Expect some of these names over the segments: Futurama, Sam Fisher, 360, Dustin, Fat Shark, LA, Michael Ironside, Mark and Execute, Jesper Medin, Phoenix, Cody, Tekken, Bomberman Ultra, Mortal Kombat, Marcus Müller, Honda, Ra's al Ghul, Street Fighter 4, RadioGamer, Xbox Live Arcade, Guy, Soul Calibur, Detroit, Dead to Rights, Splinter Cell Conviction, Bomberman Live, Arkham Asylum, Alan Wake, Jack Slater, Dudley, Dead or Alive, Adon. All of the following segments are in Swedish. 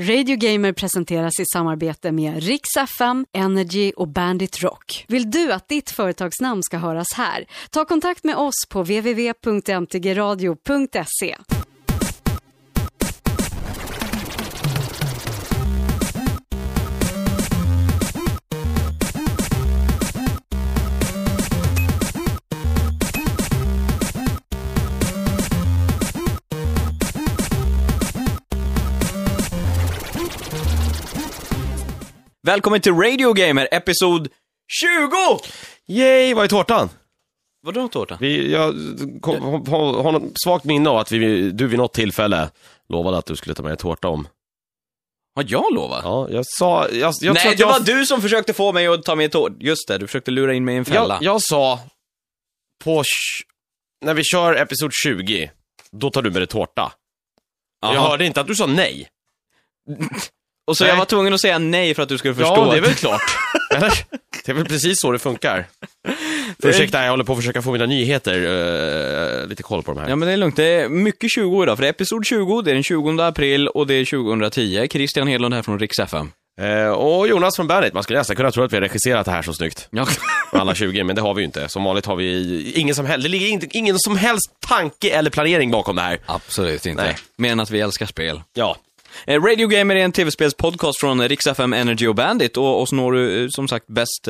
Radio Gamer presenteras i samarbete med Rix FM, Energy och Bandit Rock. Vill du att ditt företagsnamn ska höras här? Ta kontakt med oss på www.mtgradio.se. Välkommen till Radio Gamer, episod 20! Yay, vad är tårtan? Vadå tårtan? Jag har något svagt minne av att du vid något tillfälle lovade att du skulle ta med en tårta om. Har jag lovat? Ja, jag sa... Nej, det var du som försökte få mig att ta med en tårta. Just det, du försökte lura in mig i en fälla. Jag sa... När vi kör episod 20, då tar du med en tårta. Aha. Jag hörde inte att du sa nej. Och så nej. Jag var tvungen att säga nej för att du skulle förstå. Ja, det är väl klart. Det är väl precis så det funkar. Ursäkta, jag håller på att försöka få mina nyheter lite koll på de här. Ja, men det är lugnt. Det är mycket 20 idag, för det är episod 20, det är den 20 april och det är 2010. Christian Hedlund här från Rix FM. Och Jonas från Bandit. Man skulle nästan kunna tro att vi har regisserat det här så snyggt. Ja. Alla 20, men det har vi ju inte. Som vanligt har vi ingen som helst tanke eller planering bakom det här. Absolut inte. Nej. Men att vi älskar spel. Ja. Radio Gamer är en tv-spelspodcast från Rix FM, Energy och Bandit. Och så når du som sagt bäst,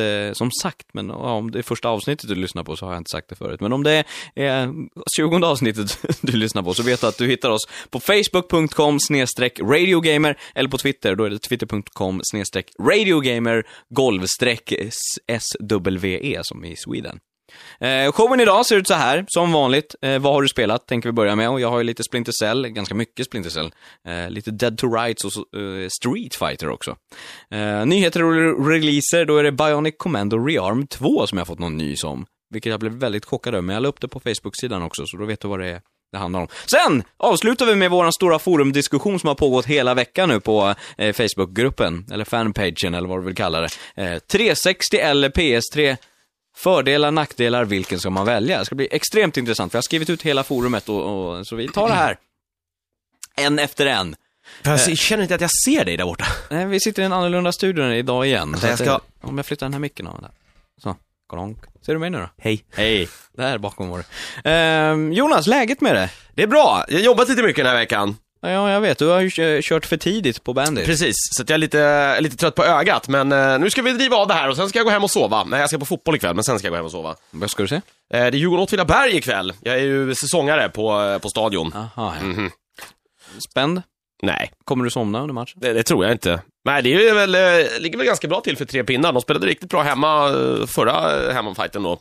men om det är första avsnittet du lyssnar på så har jag inte sagt det förut. Men om det är 20 avsnittet du lyssnar på så vet du att du hittar oss på facebook.com/radiogamer eller på Twitter, då är det twitter.com/radiogamer_SWE som i Sweden. Showen idag ser ut så här, som vanligt. Vad har du spelat, tänker vi börja med. Och jag har ju lite Splinter Cell, ganska mycket Splinter Cell, lite Dead to Rights och Street Fighter också. Nyheter och releaser, då är det Bionic Commando Rearm 2 som jag fått någon ny som, vilket jag blev väldigt chockad över. Men jag la upp det på Facebook-sidan också, så då vet du vad det är det handlar om. Sen avslutar vi med våran stora forumdiskussion som har pågått hela veckan nu på Facebookgruppen, eller fanpagen, eller vad du vill kalla det. 360 eller PS3, fördelar, nackdelar, vilken ska man välja? Det ska bli extremt intressant, för jag har skrivit ut hela forumet och så vi tar det här en efter en. Jag känner inte att jag ser dig där borta. Nej, vi sitter i en annorlunda studio idag igen. Om jag flyttar den här micken av den där. Så, klonk. Ser du mig nu då? Hej. Där bakom vår. Jonas, läget med det? Det är bra, jag har jobbat lite mycket den här veckan. Ja, jag vet. Du har ju kört för tidigt på Bandit. Precis, så att jag är lite trött på ögat. Men nu ska vi driva av det här och sen ska jag gå hem och sova. Nej, jag ska på fotboll ikväll, men sen ska jag gå hem och sova. Vad ska du se? Det är Djurgården och Åtvidaberg ikväll. Jag är ju säsongare på stadion. Aha, ja. Mm-hmm. Spänd? Nej. Kommer du somna under matchen? Det tror jag inte. Nej, det är väl, ligger väl ganska bra till för 3 pinnar. De spelade riktigt bra hemma förra hemmafajten då.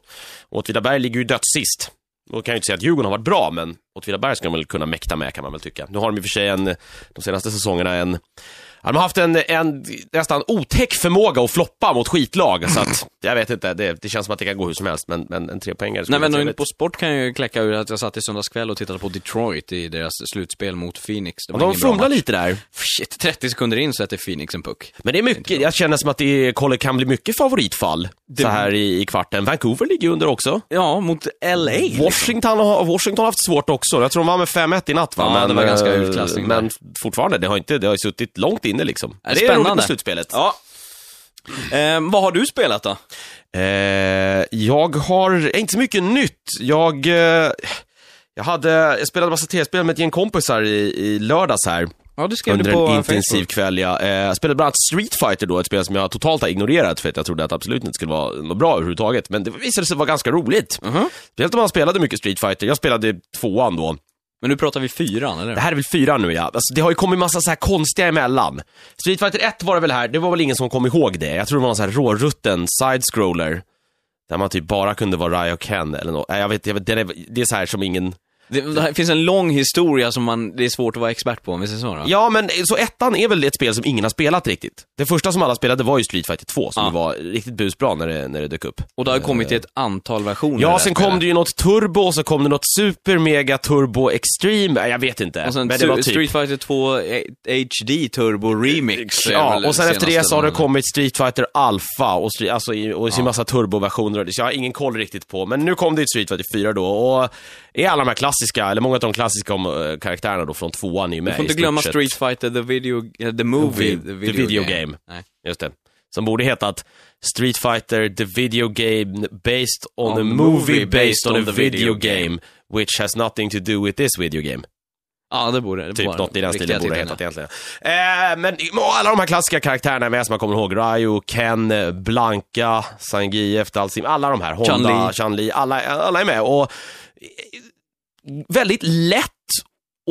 Åtvidaberg ligger ju dött sist. Då kan jag inte säga att Djurgården har varit bra, men Åtvidaberg ska de väl kunna mäkta med, kan man väl tycka. Nu har de i och för sig de senaste säsongerna de har haft en nästan otäck förmåga att floppa mot skitlag. Så att, jag vet inte, det känns som att det kan gå hur som helst, men en 3-poängare. Nej, men på sport kan jag ju kläcka ur att jag satt i söndagskväll och tittade på Detroit i deras slutspel mot Phoenix. De frumlar lite där. Shit, 30 sekunder in så äter Phoenix en puck. Men det är mycket, jag känner som att det kan bli mycket favoritfall så här i kvarten. Vancouver ligger under också. Ja, mot LA. Washington har haft svårt också. Jag tror de var med 5-1 i natt, va? Ja, men det var ganska utklassning. Men fortfarande, det har ju suttit långt in. Liksom. Det är spännande slutspelet. Ja. Vad har du spelat då? Jag har inte så mycket nytt. Jag spelade massa tv-spel med ett gäng kompisar i lördags här. Ja, det skrev du på en intensiv kväll. Jag spelade bland annat Street Fighter då, ett spel som jag totalt har ignorerat för att jag trodde att absolut inte skulle vara något bra överhuvudtaget, men det visade sig vara ganska roligt. Mm-hmm. Speciellt om man spelade mycket Street Fighter. Jag spelade 2:an då. Men nu pratar vi 4:an, eller? Det här är väl 4:an nu, ja. Alltså, det har ju kommit massa så här konstiga emellan. Street Fighter 1 var det väl här. Det var väl ingen som kom ihåg det. Jag tror det var någon så här rårutten side-scroller där man typ bara kunde vara Ryu och Ken eller något. Jag vet det är så här som ingen... Det finns en lång historia som det är svårt att vara expert på, om vi säger så då. Ja, men så 1:an är väl ett spel som ingen har spelat riktigt. Det första som alla spelade var ju Street Fighter 2, som var riktigt busbra när det dök upp. Och det har kommit till ett antal versioner. Ja, sen kom det ju något Turbo, och så kom det något Super Mega Turbo Extreme. Jag vet inte. Och sen men det var typ Street Fighter 2 HD Turbo Remix. Ja, och sen efter det så har det kommit Street Fighter Alpha och en massa turboversioner. Så jag har ingen koll riktigt på. Men nu kom det ju Street Fighter 4 då, och i alla de här klasserna klassiska, eller många av de klassiska karaktärerna då från tvåan är ju med. Du får inte glömma Street Fighter the video, the movie, the video game. Nej. Just det. Som borde heta att Street Fighter the video game based on a movie based on a video game which has nothing to do with this video game. Ja, det borde det. Typ något i den stilen borde hetat egentligen. Men alla de här klassiska karaktärerna med som man kommer ihåg. Ryu, Ken, Blanka, Sangi, Eftalsim. Alla de här. Honda, Chun-Li. Alla är med. Och väldigt lätt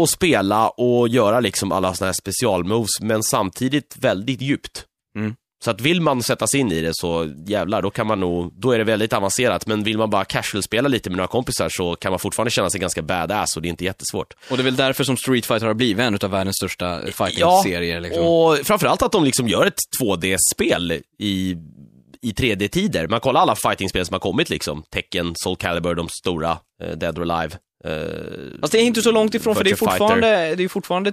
att spela och göra liksom alla såna här specialmoves. Men samtidigt väldigt djupt. Mm. Så att vill man sätta sig in i det så jävlar, då kan man nog, då är det väldigt avancerat. Men vill man bara casual-spela lite med några kompisar så kan man fortfarande känna sig ganska badass och det är inte jättesvårt. Och det är väl därför som Street Fighter har blivit en av världens största fighting-serier. Ja, liksom. Och framförallt att de liksom gör ett 2D-spel i 3D-tider. Man kollar alla fighting-spel som har kommit liksom. Tekken, Soul Calibur, de stora, Dead or Alive. Alltså det är inte så långt ifrån för det är fortfarande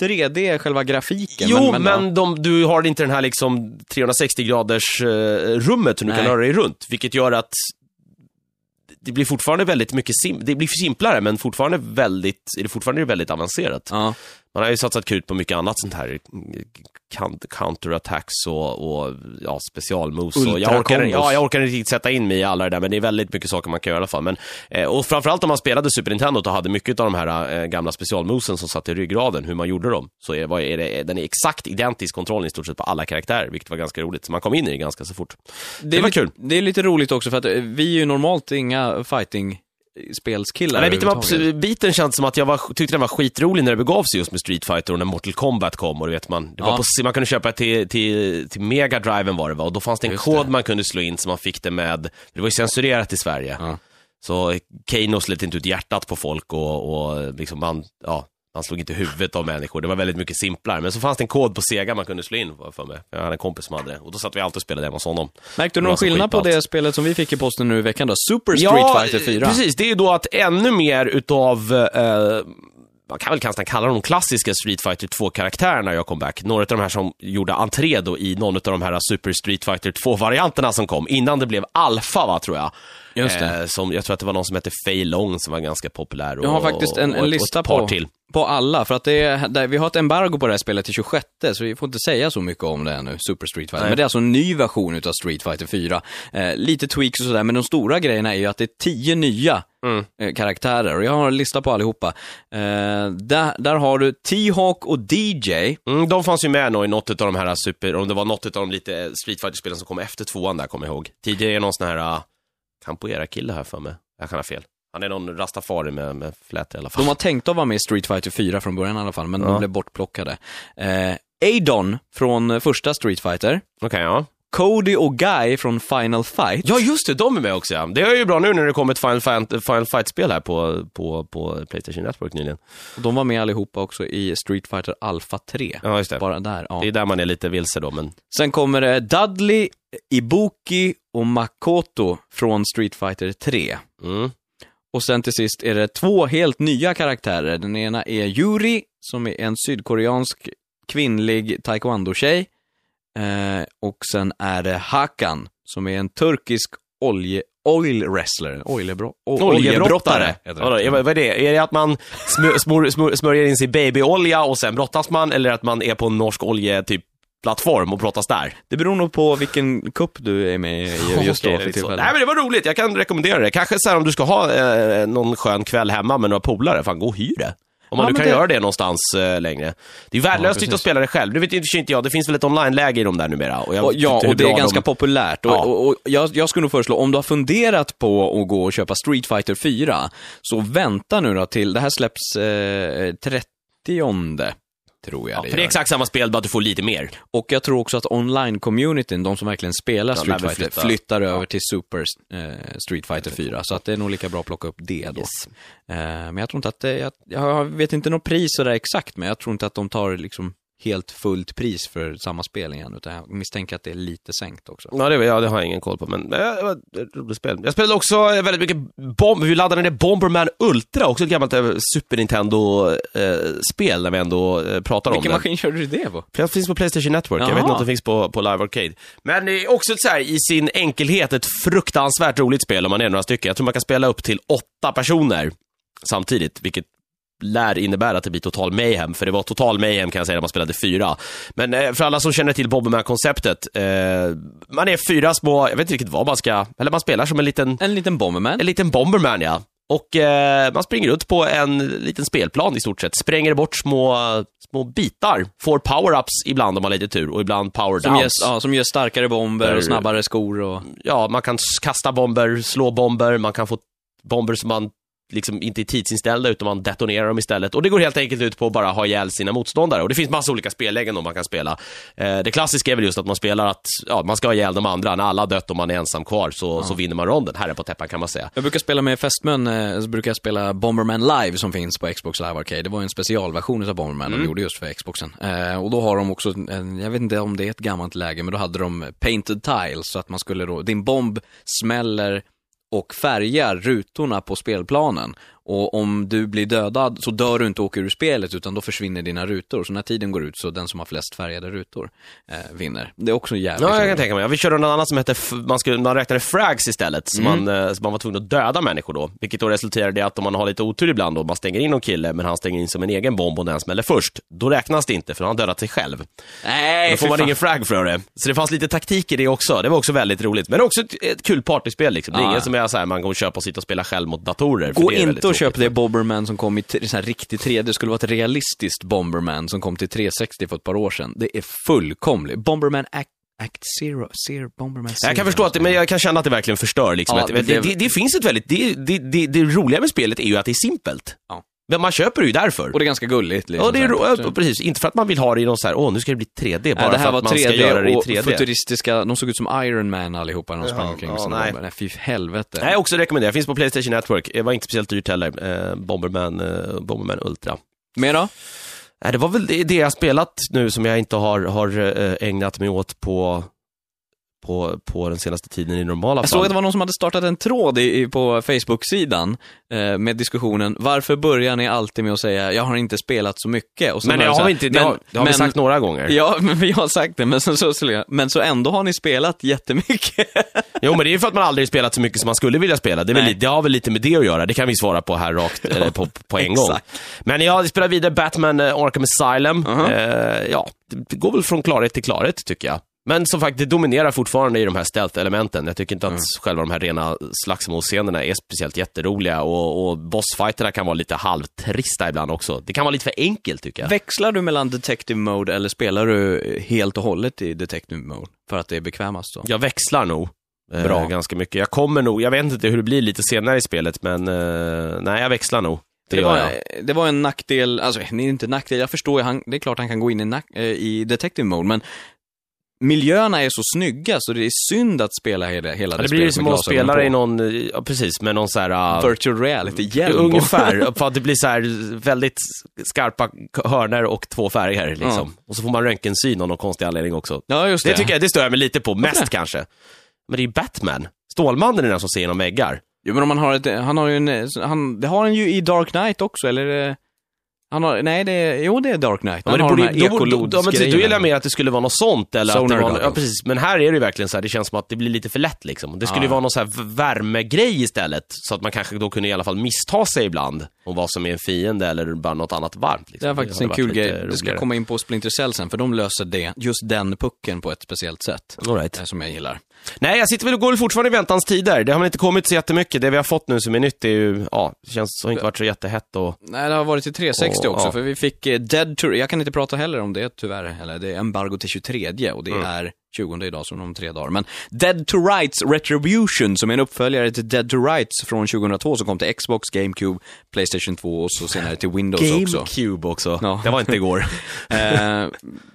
3D själva grafiken. Jo, men du har inte den här liksom 360-graders rummet hur du kan röra dig runt, vilket gör att det blir fortfarande väldigt mycket det blir simplare, men fortfarande är det väldigt avancerat. Ja. Man har ju satsat krut på mycket annat sånt här counterattacks och ja, specialmoves. Och jag orkar inte riktigt sätta in mig i alla det där, men det är väldigt mycket saker man kan göra i alla fall. Men, och framförallt om man spelade Super Nintendo och hade mycket av de här gamla specialmovesen som satt i ryggraden, hur man gjorde dem. Så den är exakt identisk kontroll i stort sett på alla karaktärer, vilket var ganska roligt. Så man kom in i det ganska så fort. Det var kul. Det är lite roligt också för att vi är ju normalt inga fighting spelskillar. Biten känns som att jag tyckte den var skitrolig när det begav sig just med Street Fighter och när Mortal Kombat kom och du vet man kunde köpa till Mega Driven var det och då fanns det en kod man kunde slå in som man fick det med. Det var ju censurerat i Sverige. Ja. Så Kano slet inte ut hjärtat på folk och liksom man slog inte huvudet av människor. Det var väldigt mycket simplare. Men så fanns det en kod på Sega man kunde slå in för mig. Jag hade en kompis som hade det. Och då satt vi alltid och spelade hemma hos honom. Märkte du någon skillnad på det spelet som vi fick i posten nu i veckan då? Super Street Fighter 4. Ja, precis. Det är ju då att ännu mer utav... man kan väl kanske kalla de klassiska Street Fighter 2-karaktärerna jag kom back. Några av de här som gjorde entré då i någon av de här Super Street Fighter 2-varianterna som kom. Innan det blev Alpha tror jag. Just det. Jag tror att det var någon som hette Fei Long som var ganska populär. Jag har faktiskt en lista på alla. För att vi har ett embargo på det här spelet till 26. Så vi får inte säga så mycket om det nu, Super Street Fighter. Nej. Men det är alltså en ny version av Street Fighter 4. Lite tweaks och sådär. Men de stora grejerna är ju att det är 10 nya karaktärer. Och jag har en lista på allihopa. Där har du T-Hawk och DJ. De fanns ju med nog i något av de här om det var något av de lite Street Fighter-spelen som kom efter tvåan där, kommer jag ihåg. DJ är någon sån här... Kampoera-kille här för mig. Jag kan ha fel. Han är någon rastafari med flät i alla fall. De har tänkt att vara med i Street Fighter 4 från början i alla fall, men de blev bortplockade. Adon från första Street Fighter. Okej. Cody och Guy från Final Fight. Ja, just det. De är med också. Ja. Det är ju bra nu när det kommer ett Final Fight-spel här på PlayStation Network nyligen. De var med allihopa också i Street Fighter Alpha 3. Ja, just det. Bara där, ja. Det är där man är lite vilse då. Men... Sen kommer det Dudley, Ibuki och Makoto från Street Fighter 3. Mm. Och sen till sist är det 2 helt nya karaktärer. Den ena är Yuri, som är en sydkoreansk kvinnlig taekwondo-tjej. Och sen är det Hakan, som är en turkisk oil wrestler, oljebrottare. Vad är det? Är det att man smörjer in sig babyolja och sen brottas man, eller att man är på en norsk oljetyp plattform och brottas där? Det beror nog på vilken kupp du är med i just då. Nej, men det var roligt. Jag kan rekommendera det. Kanske så här, om du ska ha någon skön kväll hemma med några polare, fan gå och hyr det. Om man kan göra det någonstans längre. Det är värdelöst att spela det själv. Det vet inte jag. Det finns väl ett online-läge i de där numera. Och det är ganska populärt. Och jag skulle nog föreslå, om du har funderat på att gå och köpa Street Fighter 4, så vänta nu då till... Det här släpps 30:e. Tror jag för det är exakt samma spel, bara att du får lite mer. Och jag tror också att online-communityn, de som verkligen spelar Street Fighter, flyttar över till Super Street Fighter 4. Så att det är nog lika bra att plocka upp det då. Yes. Men jag tror inte att jag vet inte något pris sådär exakt, men jag tror inte att de tar liksom helt fullt pris för samma spel igen, utan jag misstänker att det är lite sänkt också. Ja, det har jag ingen koll på, men det var ett roligt spel. Jag spelade också väldigt mycket vi laddade ner Bomberman Ultra, också ett gammalt Super Nintendo-spel när vi ändå pratar om det. Vilken maskin körde du det på? Det finns på PlayStation Network. Aha. Jag vet inte om det finns på Live Arcade. Men det är också så här, i sin enkelhet ett fruktansvärt roligt spel om man är några stycken. Jag tror man kan spela upp till 8 personer. samtidigt, vilket lär innebära att det blir total mayhem. För det var total mayhem, kan jag säga, när man spelade 4. Men för alla som känner till Bomberman-konceptet, man är 4 små, jag vet inte riktigt vad man ska, eller man spelar som en liten Bomberman. En liten Bomberman, ja. Och man springer ut på en liten spelplan i stort sett, spränger bort små bitar, får power-ups ibland om man har lite tur, och ibland power-downs. Som gör starkare bomber och snabbare skor. Och... ja, man kan kasta bomber, slå bomber, man kan få bomber som man liksom inte är tidsinställda, utan man detonerar dem istället. Och det går helt enkelt ut på att bara ha ihjäl sina motståndare. Och det finns massa olika spellägen om man kan spela. Det klassiska är väl just att man spelar att man ska ha ihjäl de andra. När alla dött och man är ensam kvar så vinner man ronden. Här är på täppan, kan man säga. Jag brukar spela med fästmön, så brukar jag spela Bomberman Live som finns på Xbox Live Arcade. Det var en specialversion av Bomberman de gjorde just för Xboxen. Och då har de också, jag vet inte om det är ett gammalt läge, men då hade de painted tiles, så att man skulle då, din bomb smäller och färgar rutorna på spelplanen. Och om du blir dödad så dör du inte och åker ur spelet, utan då försvinner dina rutor. Så när tiden går ut så den som har flest färgade rutor vinner. Det är också jävligt. Ja, jag kan tänka mig. Vi körde något annat som hette, man räknade frags istället. Så man var tvungen att döda människor då. Vilket då resulterade i att om man har lite otur ibland och man stänger in någon kille, men han stänger in som en egen bomb och den smäller först, då räknas det inte, för han har dödat sig själv. Nej, då får man ingen frag för det. Så det fanns lite taktik i det också. Det var också väldigt roligt. Men också ett kul partyspel liksom. Det är ingen som är så här, man går och köper och sitter och spelar själv mot datorer. Gå inte och köp det Bomberman som kom i så här riktigt 3D. Det skulle vara ett realistiskt Bomberman som kom till 360 för ett par år sedan. Det är fullkomligt. Bomberman Act Zero, Bomberman Zero. Jag kan förstå att det, men jag kan känna att det verkligen förstör liksom. Det finns ett väldigt... Det roliga med spelet är ju att det är simpelt. Ja. Men man köper ju därför. Och det är ganska gulligt. Liksom, ja, det är precis. Inte för att man vill ha det i någon så här, nu ska det bli 3D. Bara nej, det här för att man ska göra det i 3D. Futuristiska, de såg ut som Iron Man allihopa när de sprang omkring. Nej, fy helvete. Nej, jag också rekommenderar. Det finns på PlayStation Network. Det var inte speciellt dyrt heller. Bomberman Ultra. Mer då? Nej, det var väl det jag spelat nu som jag inte har ägnat mig åt på den senaste tiden i normala fall. Jag såg att det var någon som hade startat en tråd på Facebook-sidan med diskussionen, varför börjar ni alltid med att säga jag har inte spelat så mycket? Och så, men jag har inte, det har vi sagt några gånger. Ja, men vi har sagt det, men så ändå har ni spelat jättemycket. Jo, men det är ju för att man aldrig spelat så mycket som man skulle vilja spela. Det har väl lite med det att göra. Det kan vi svara på här rakt, eller på en gång. Men jag spelar vidare Batman Arkham Asylum. Det går väl från klarhet till klarhet, tycker jag. Men som faktiskt dominerar fortfarande i de här stealth-elementen. Jag tycker inte att själva de här rena slagsmålscenerna är speciellt jätteroliga. Och bossfighterna kan vara lite halvtrista ibland också. Det kan vara lite för enkelt, tycker jag. Växlar du mellan detective mode eller spelar du helt och hållet i detective mode? För att det är bekvämast då? Jag växlar nog. Bra. Ganska mycket. Jag kommer nog, jag vet inte hur det blir lite senare i spelet. Men nej, jag växlar nog. Det var en nackdel. Alltså, nej, inte nackdel. Jag förstår ju, det är klart han kan gå in i detective mode. Men... miljöerna är så snygga så det är synd att spela hela det spelet. Det blir som att spela i någon, precis, med någon så här virtual reality ungefär, för att det blir så här väldigt skarpa hörner och 2 färger liksom. Och så får man röntgensyn av någon konstig anledning också. Ja, just det. Det tycker jag, det stör mig lite på mest kanske. Men det är Batman, Stålmannen är den som ser genom väggar. Jo, men om man har det har han ju i Dark Knight också, eller det är Dark Knight. Han har de här ekolodsgrejerna. Du gillar mer att det skulle vara något sånt. Eller att det var, precis. Men här är det ju verkligen så här, det känns som att det blir lite för lätt liksom. Det skulle ju vara någon så här värmegrej istället. Så att man kanske då kunde i alla fall missta sig ibland om vad som är en fiende eller bara något annat varmt liksom. Det är faktiskt en kul grej. Det ska komma in på Splinter Cell sen, för de löser det, just den pucken, på ett speciellt sätt. All right. Som jag gillar. Nej, jag sitter väl och går fortfarande i väntans tider. Det har väl inte kommit så jättemycket. Det vi har fått nu som är nytt är ju, det känns som inte varit så jättehett och... Nej, det har varit i 360 också, för vi fick Dead to... Jag kan inte prata heller om det tyvärr, eller det är embargo till 23 och det är 20 idag, som om 3 dagar. Men Dead to Rights Retribution, som är en uppföljare till Dead to Rights från 2002, som kom till Xbox, Gamecube, PlayStation 2 och så senare till Windows Gamecube också. Ja. Det var inte igår.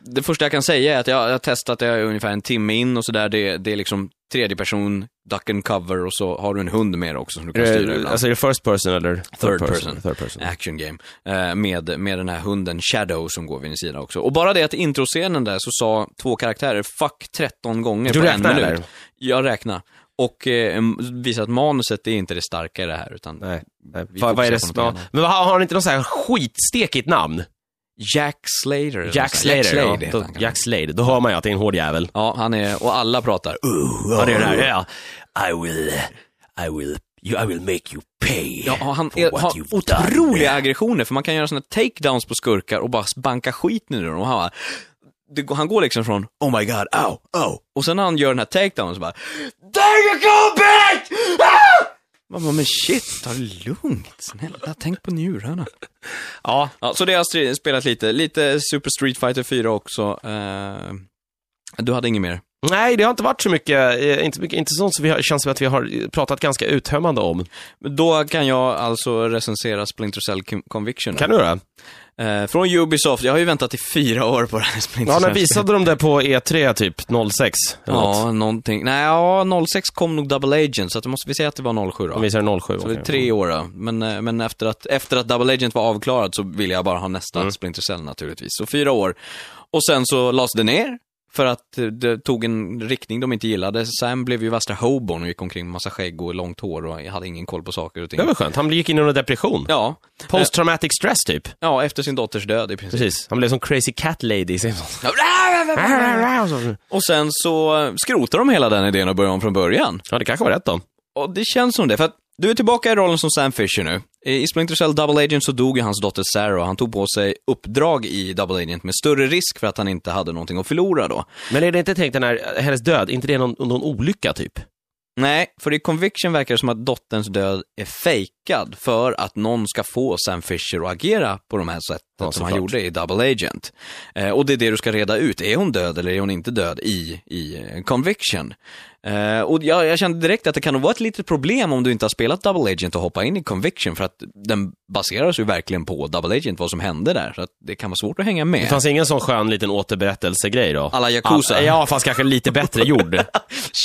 Det första jag kan säga är att jag har testat det ungefär en timme in och sådär. Det är liksom tredje person, duck and cover, och så har du en hund med också som du kan styra ibland. Alltså är det first person eller third person? Third person. Action game. Med den här hunden Shadow som går vid din sida också. Och bara det att introscenen där så sa 2 karaktärer fuck 13 gånger på en minut. Eller? Jag räknar. Och visar att manuset är inte det starkare här, utan... Nej. Vad är det som... Men har han inte något så här skitstekigt namn? Jack Slater. Då hör man ju att det är en hård jävel. Ja, han är, och alla pratar. Han är där. I will I will make you pay. Ja, han har otroliga aggressioner, för man kan göra såna takedowns på skurkar och bara banka skit nu. Och han går liksom från oh my god, ow, ow. Och sen när han gör den här takedowns så bara there you go, bitch! Ah! Men shit, ta det lugnt. Snälla, tänk på njurarna. Ja, så det har jag spelat lite Super Street Fighter 4 också. Du hade inget mer? Nej, det har inte varit så mycket. Inte sånt som vi känns som att vi har pratat ganska uttömmande om. Då kan jag alltså recensera Splinter Cell Conviction. Kan du det? Från Ubisoft. Jag har ju väntat i 4 år på den här Splinter Cell. Ja, men visade de det på E3 typ 06? Ja, någonting. Nej, ja, 06 kom nog Double Agent, så att måste vi säga att det var 07 då. De visade 07. Så det är 3 år då. Men efter att Double Agent var avklarad så ville jag bara ha nästa Splinter Cell naturligtvis. Så 4 år. Och sen så lades det ner. För att det tog en riktning de inte gillade. Sam blev ju värsta hobon och gick omkring med massa skägg och långt hår och hade ingen koll på saker och ting. Det var skönt, han gick in i en depression. Ja. Post-traumatic stress typ. Ja, efter sin dotters död i princip. Precis, han blev som crazy cat lady. Och sen så skrotar de hela den idén och börjar om från början. Ja, det kanske var rätt då. Och det känns som det, för att du är tillbaka i rollen som Sam Fisher nu. I Splinter Cell Double Agent så dog ju hans dotter Sarah. Han tog på sig uppdrag i Double Agent med större risk för att han inte hade någonting att förlora då. Men är det inte tänkt den här, hennes död, inte det är någon olycka typ? Nej, för i Conviction verkar det som att dotterns död är fejkad för att någon ska få Sam Fisher att agera på de här sättet som han gjorde i Double Agent. Och det är det du ska reda ut. Är hon död eller är hon inte död i Conviction? Och jag kände direkt att det kan nog vara ett litet problem om du inte har spelat Double Agent och hoppa in i Conviction, för att den baseras ju verkligen på Double Agent, vad som hände där, så att det kan vara svårt att hänga med. Det fanns ingen sån skön liten återberättelsegrej då? Alla Yakuza. Ja, fast kanske lite bättre gjord.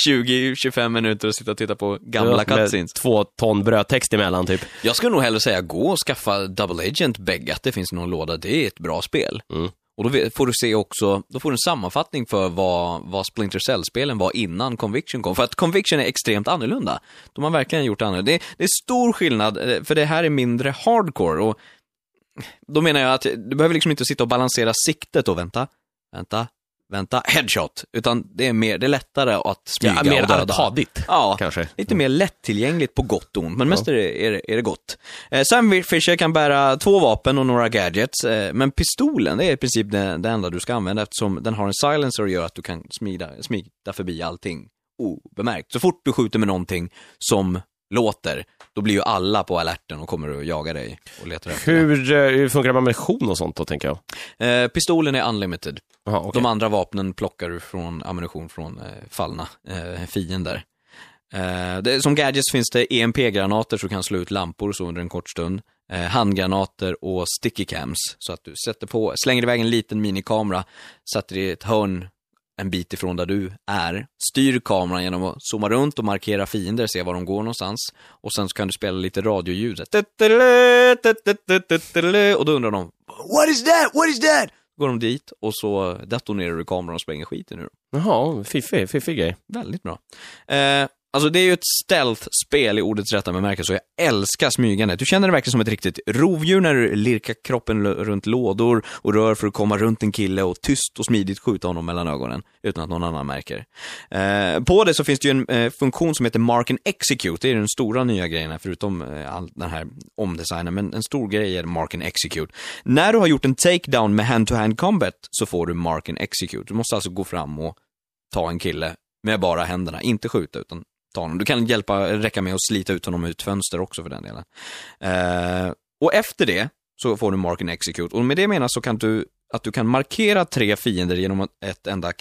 20-25 minuter att sitta och titta på gamla cutscenes. 2 ton brödtext emellan typ. Jag skulle nog hellre säga gå och skaffa Double Agent Beggat, det finns någon låda, det är ett bra spel. Mm. Och då får du se också, då får du en sammanfattning för vad Splinter Cell-spelen var innan Conviction kom. För att Conviction är extremt annorlunda. De har verkligen gjort annorlunda. Det är stor skillnad, för det här är mindre hardcore. Och då menar jag att du behöver liksom inte sitta och balansera siktet och vänta, headshot. Utan det är lättare att smyga och döda. Arkadigt, ja, kanske. Lite mer lättillgängligt på gott och ont. Men mest är det gott. Sam Fisher kan bära 2 vapen och några gadgets. Men pistolen, det är i princip det enda du ska använda, eftersom den har en silencer och gör att du kan smita förbi allting obemärkt. Så fort du skjuter med någonting som låter, då blir ju alla på alerten och kommer att jaga dig och letar efter. Hur funkar det med ammunition och sånt då, tänker jag? Pistolen är unlimited. Aha, okay. De andra vapnen plockar du från ammunition från fallna fiender. Som gadgets finns det EMP-granater så du kan slå ut lampor så under en kort stund. Handgranater och sticky cams, så att du slänger iväg en liten minikamera, sätter i ett hörn en bit ifrån där du är, styr kameran genom att zooma runt och markera fiender, se var de går någonstans, och sen så kan du spela lite radioljud och då undrar de What is that? Går de dit och så detonerar du kameran och spränger skiten nu. Jaha, fiffig grej. Väldigt bra. Alltså det är ju ett stealth-spel i ordets rätta bemärkelse, så jag älskar smygandet. Du känner det verkligen som ett riktigt rovdjur när du lirkar kroppen runt lådor och rör för att komma runt en kille och tyst och smidigt skjuta honom mellan ögonen utan att någon annan märker. På det så finns det ju en funktion som heter Mark and Execute. Det är den stora nya grejen förutom all den här omdesignen, men en stor grej är Mark and Execute. När du har gjort en takedown med hand-to-hand combat så får du Mark and Execute. Du måste alltså gå fram och ta en kille med bara händerna, inte skjuta utan du kan räcka med att slita ut honom ut fönster också för den delen. Och efter det så får du Mark and Execute. Och med det menas så kan att du kan markera 3 fiender genom ett enda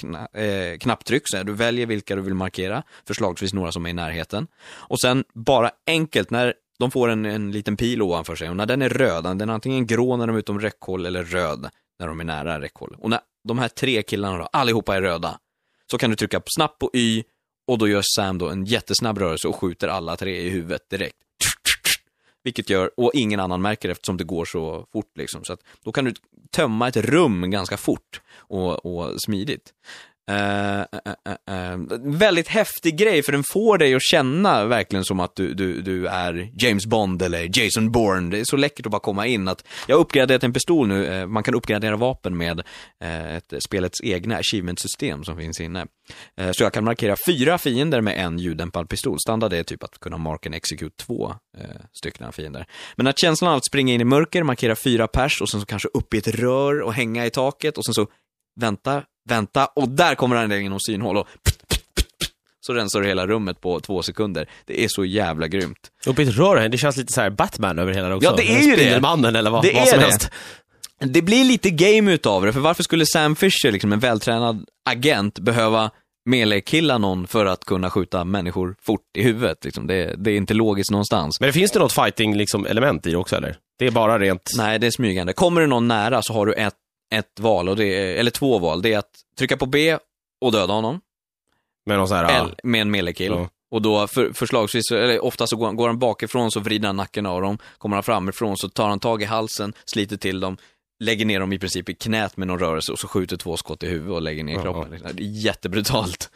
knapptryck. Så du väljer vilka du vill markera, förslagsvis några som är i närheten. Och sen bara enkelt när de får en liten pil ovanför sig. Och när den är röd, den är antingen grå när de är utom räckhåll eller röd när de är nära räckhåll. Och när de här 3 killarna då, allihopa är röda, så kan du trycka på snabb på Y. Och då gör Sam då en jättesnabb rörelse och skjuter alla 3 i huvudet direkt. Vilket gör, och ingen annan märker eftersom det går så fort liksom. Så att då kan du tömma ett rum ganska fort och smidigt. Väldigt häftig grej, för den får dig att känna verkligen som att du är James Bond eller Jason Bourne. Det är så läckert att bara komma in. Att jag har uppgraderat en pistol nu. Man kan uppgradera vapen med spelets egna achievement-system som finns inne. Så jag kan markera 4 fiender med en ljuddämpad pistol. Standard är typ att kunna Mark and Execute 2 stycken fiender. Men att känslan av att springa in i mörker, markera 4 pers och sen så kanske upp i ett rör och hänga i taket och sen så vänta, och där kommer den genom synhål och så rensar du hela rummet på 2 sekunder. Det är så jävla grymt. Och ett rör här, det känns lite så här Batman över hela det också. Ja, det är ju det. Spindelmannen eller vad som helst. Det blir lite game utav det, för varför skulle Sam Fisher, liksom en vältränad agent, behöva melee-killa någon för att kunna skjuta människor fort i huvudet? Liksom. Det är inte logiskt någonstans. Men finns det något fighting liksom element i också, eller? Det är bara rent... Nej, det är smygande. Kommer det någon nära så har du ett val, och eller 2 val. Det är att trycka på B och döda honom. Med en melee-kill. Ja. Och då förslagsvis, eller ofta så går han bakifrån, så vrider han nacken av dem. Kommer han framifrån så tar han tag i halsen, sliter till dem, lägger ner dem i princip i knät med någon rörelse och så skjuter 2 skott i huvudet och lägger ner kroppen. Det är jättebrutalt.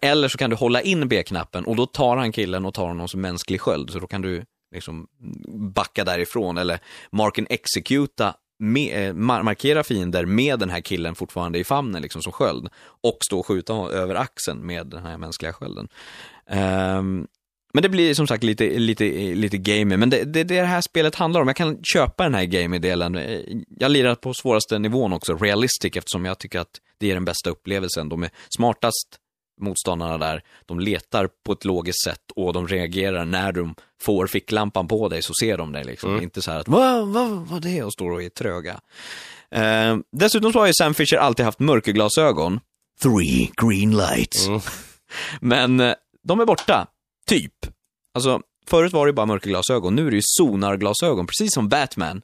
Eller så kan du hålla in B-knappen och då tar han killen och tar honom som mänsklig sköld. Så då kan du liksom backa därifrån eller Mark and Executa, markera fiender med den här killen fortfarande i famnen liksom som sköld och stå och skjuta över axeln med den här mänskliga skölden. Men det blir som sagt lite gamey. Men det här spelet handlar om. Jag kan köpa den här gamey-delen. Jag lirar på svåraste nivån också, realistic, eftersom jag tycker att det är den bästa upplevelsen. De är smartast, motståndarna där. De letar på ett logiskt sätt och de reagerar när de får ficklampan på dig, så ser de dig liksom. Inte så här att vad det är och står och är tröga. Dessutom så har ju Sam Fisher alltid haft mörkerglasögon. 3 green lights. Men de är borta. Typ. Alltså, förut var det bara mörkerglasögon. Nu är det ju sonarglasögon, precis som Batman.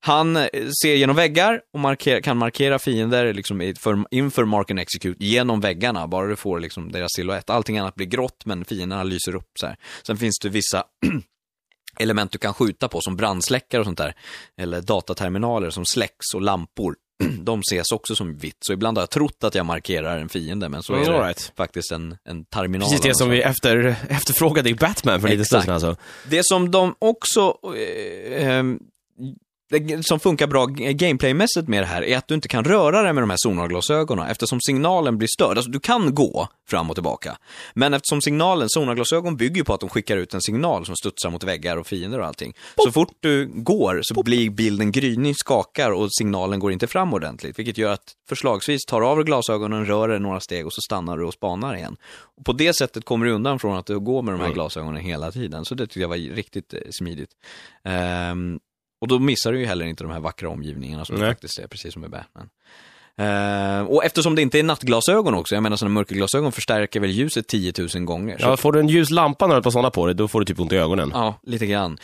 Han ser genom väggar och kan markera fiender liksom inför Mark and Execute genom väggarna. Bara du får liksom deras silhuett. Allting annat blir grått, men fienderna lyser upp så här. Sen finns det vissa element du kan skjuta på, som brandsläckare och sånt där. Eller dataterminaler som släcks, och lampor. De ses också som vitt. Så ibland har jag trott att jag markerar en fiende, men så är det faktiskt en terminal. Precis det som vi efterfrågade i Batman för lite stund sedan, alltså. Det som de också som funkar bra gameplaymässigt med det här är att du inte kan röra dig med de här sonarglasögonen, eftersom signalen blir störd. Alltså, du kan gå fram och tillbaka, men eftersom sonarglasögon bygger på att de skickar ut en signal som studsar mot väggar och fiender och allting. Pop. Så fort du går så blir bilden grynig, skakar och signalen går inte fram ordentligt, vilket gör att förslagsvis tar av glasögonen, rör dig några steg och så stannar du och spanar igen. Och på det sättet kommer du undan från att du går med de här glasögonen hela tiden. Så det tycker jag var riktigt smidigt. Och då missar du ju heller inte de här vackra omgivningarna som faktiskt är, precis som i Batman. Och eftersom det inte är nattglasögon också, jag menar sådana mörkerglasögon förstärker väl ljuset 10 000 gånger. Ja, får du en ljuslampa när du på sådana på dig, då får du typ ont i ögonen. Ja, lite grann.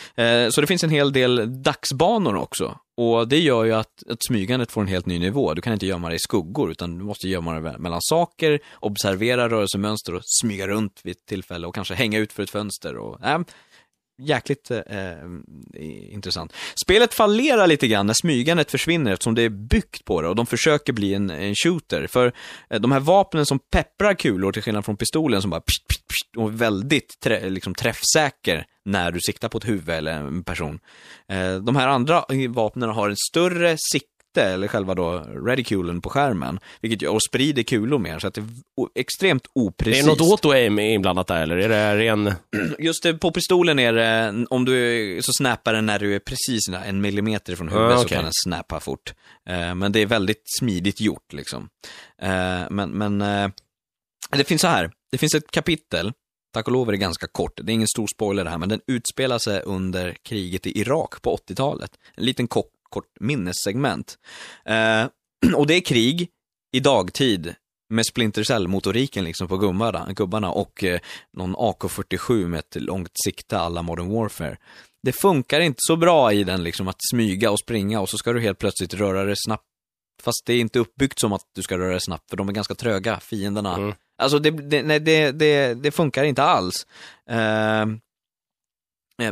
Så det finns en hel del dagsbanor också. Och det gör ju att smygandet får en helt ny nivå. Du kan inte gömma dig i skuggor, utan du måste gömma dig mellan saker, observera rörelsemönster och smyga runt vid ett tillfälle och kanske hänga ut för ett fönster och... Jäkligt intressant. Spelet fallerar lite grann när smygandet försvinner, eftersom det är byggt på det och de försöker bli en shooter. För de här vapnen som pepprar kulor, till skillnad från pistolen som bara pst, pst, pst, och är väldigt liksom träffsäker när du siktar på ett huvud eller en person. De här andra vapnen har en större sikt, eller själva då radiculen på skärmen, vilket gör, och sprider kulor mer, så att det är extremt oprecist. Är det något auto-aim inblandat där, eller är det ren... Just det, på pistolen är det, om du så snappar den när du är precis en millimeter från huvudet, så kan den snappa fort. Men det är väldigt smidigt gjort liksom. Men det finns så här, det finns ett kapitel, tack och lov är det ganska kort, det är ingen stor spoiler det här, men den utspelar sig under kriget i Irak på 80-talet. En liten kort minnessegment. Och det är krig i dagtid med Splinter Cell-motoriken liksom på gubbarna och någon AK-47 med ett långt sikte alla Modern Warfare. Det funkar inte så bra i den liksom, att smyga och springa och så ska du helt plötsligt röra dig snabbt, fast det är inte uppbyggt som att du ska röra dig snabbt, för de är ganska tröga, fienderna. Alltså det funkar inte alls.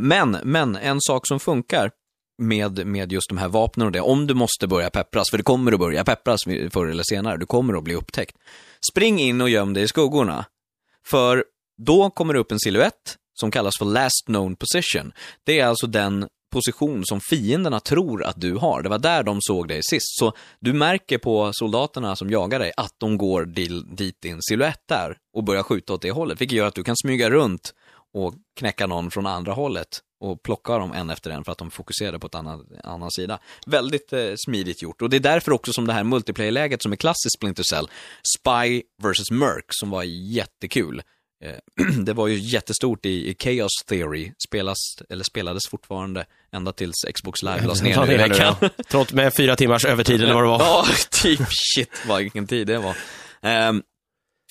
Men en sak som funkar med just de här vapnen och det. Om du måste börja peppras, för det kommer att börja peppras förr eller senare, du kommer att bli upptäckt. Spring in och göm dig i skuggorna. För då kommer det upp en silhuett som kallas för last known position. Det är alltså den position som fienderna tror att du har. Det var där de såg dig sist. Så du märker på soldaterna som jagar dig att de går dit din silhuett där och börjar skjuta åt det hållet. Vilket gör att du kan smyga runt och knäcka någon från andra hållet och plocka dem en efter en för att de fokuserade på en annan sida. Väldigt smidigt gjort. Och det är därför också som det här multiplayer-läget som är klassiskt Splinter Cell, Spy vs. Merc, som var jättekul. Det var ju jättestort i Chaos Theory, spelades fortfarande ända tills Xbox Live lades ner nu. Trots med 4 timmars övertid eller vad det var. Ja, typ shit, vilken tid det var.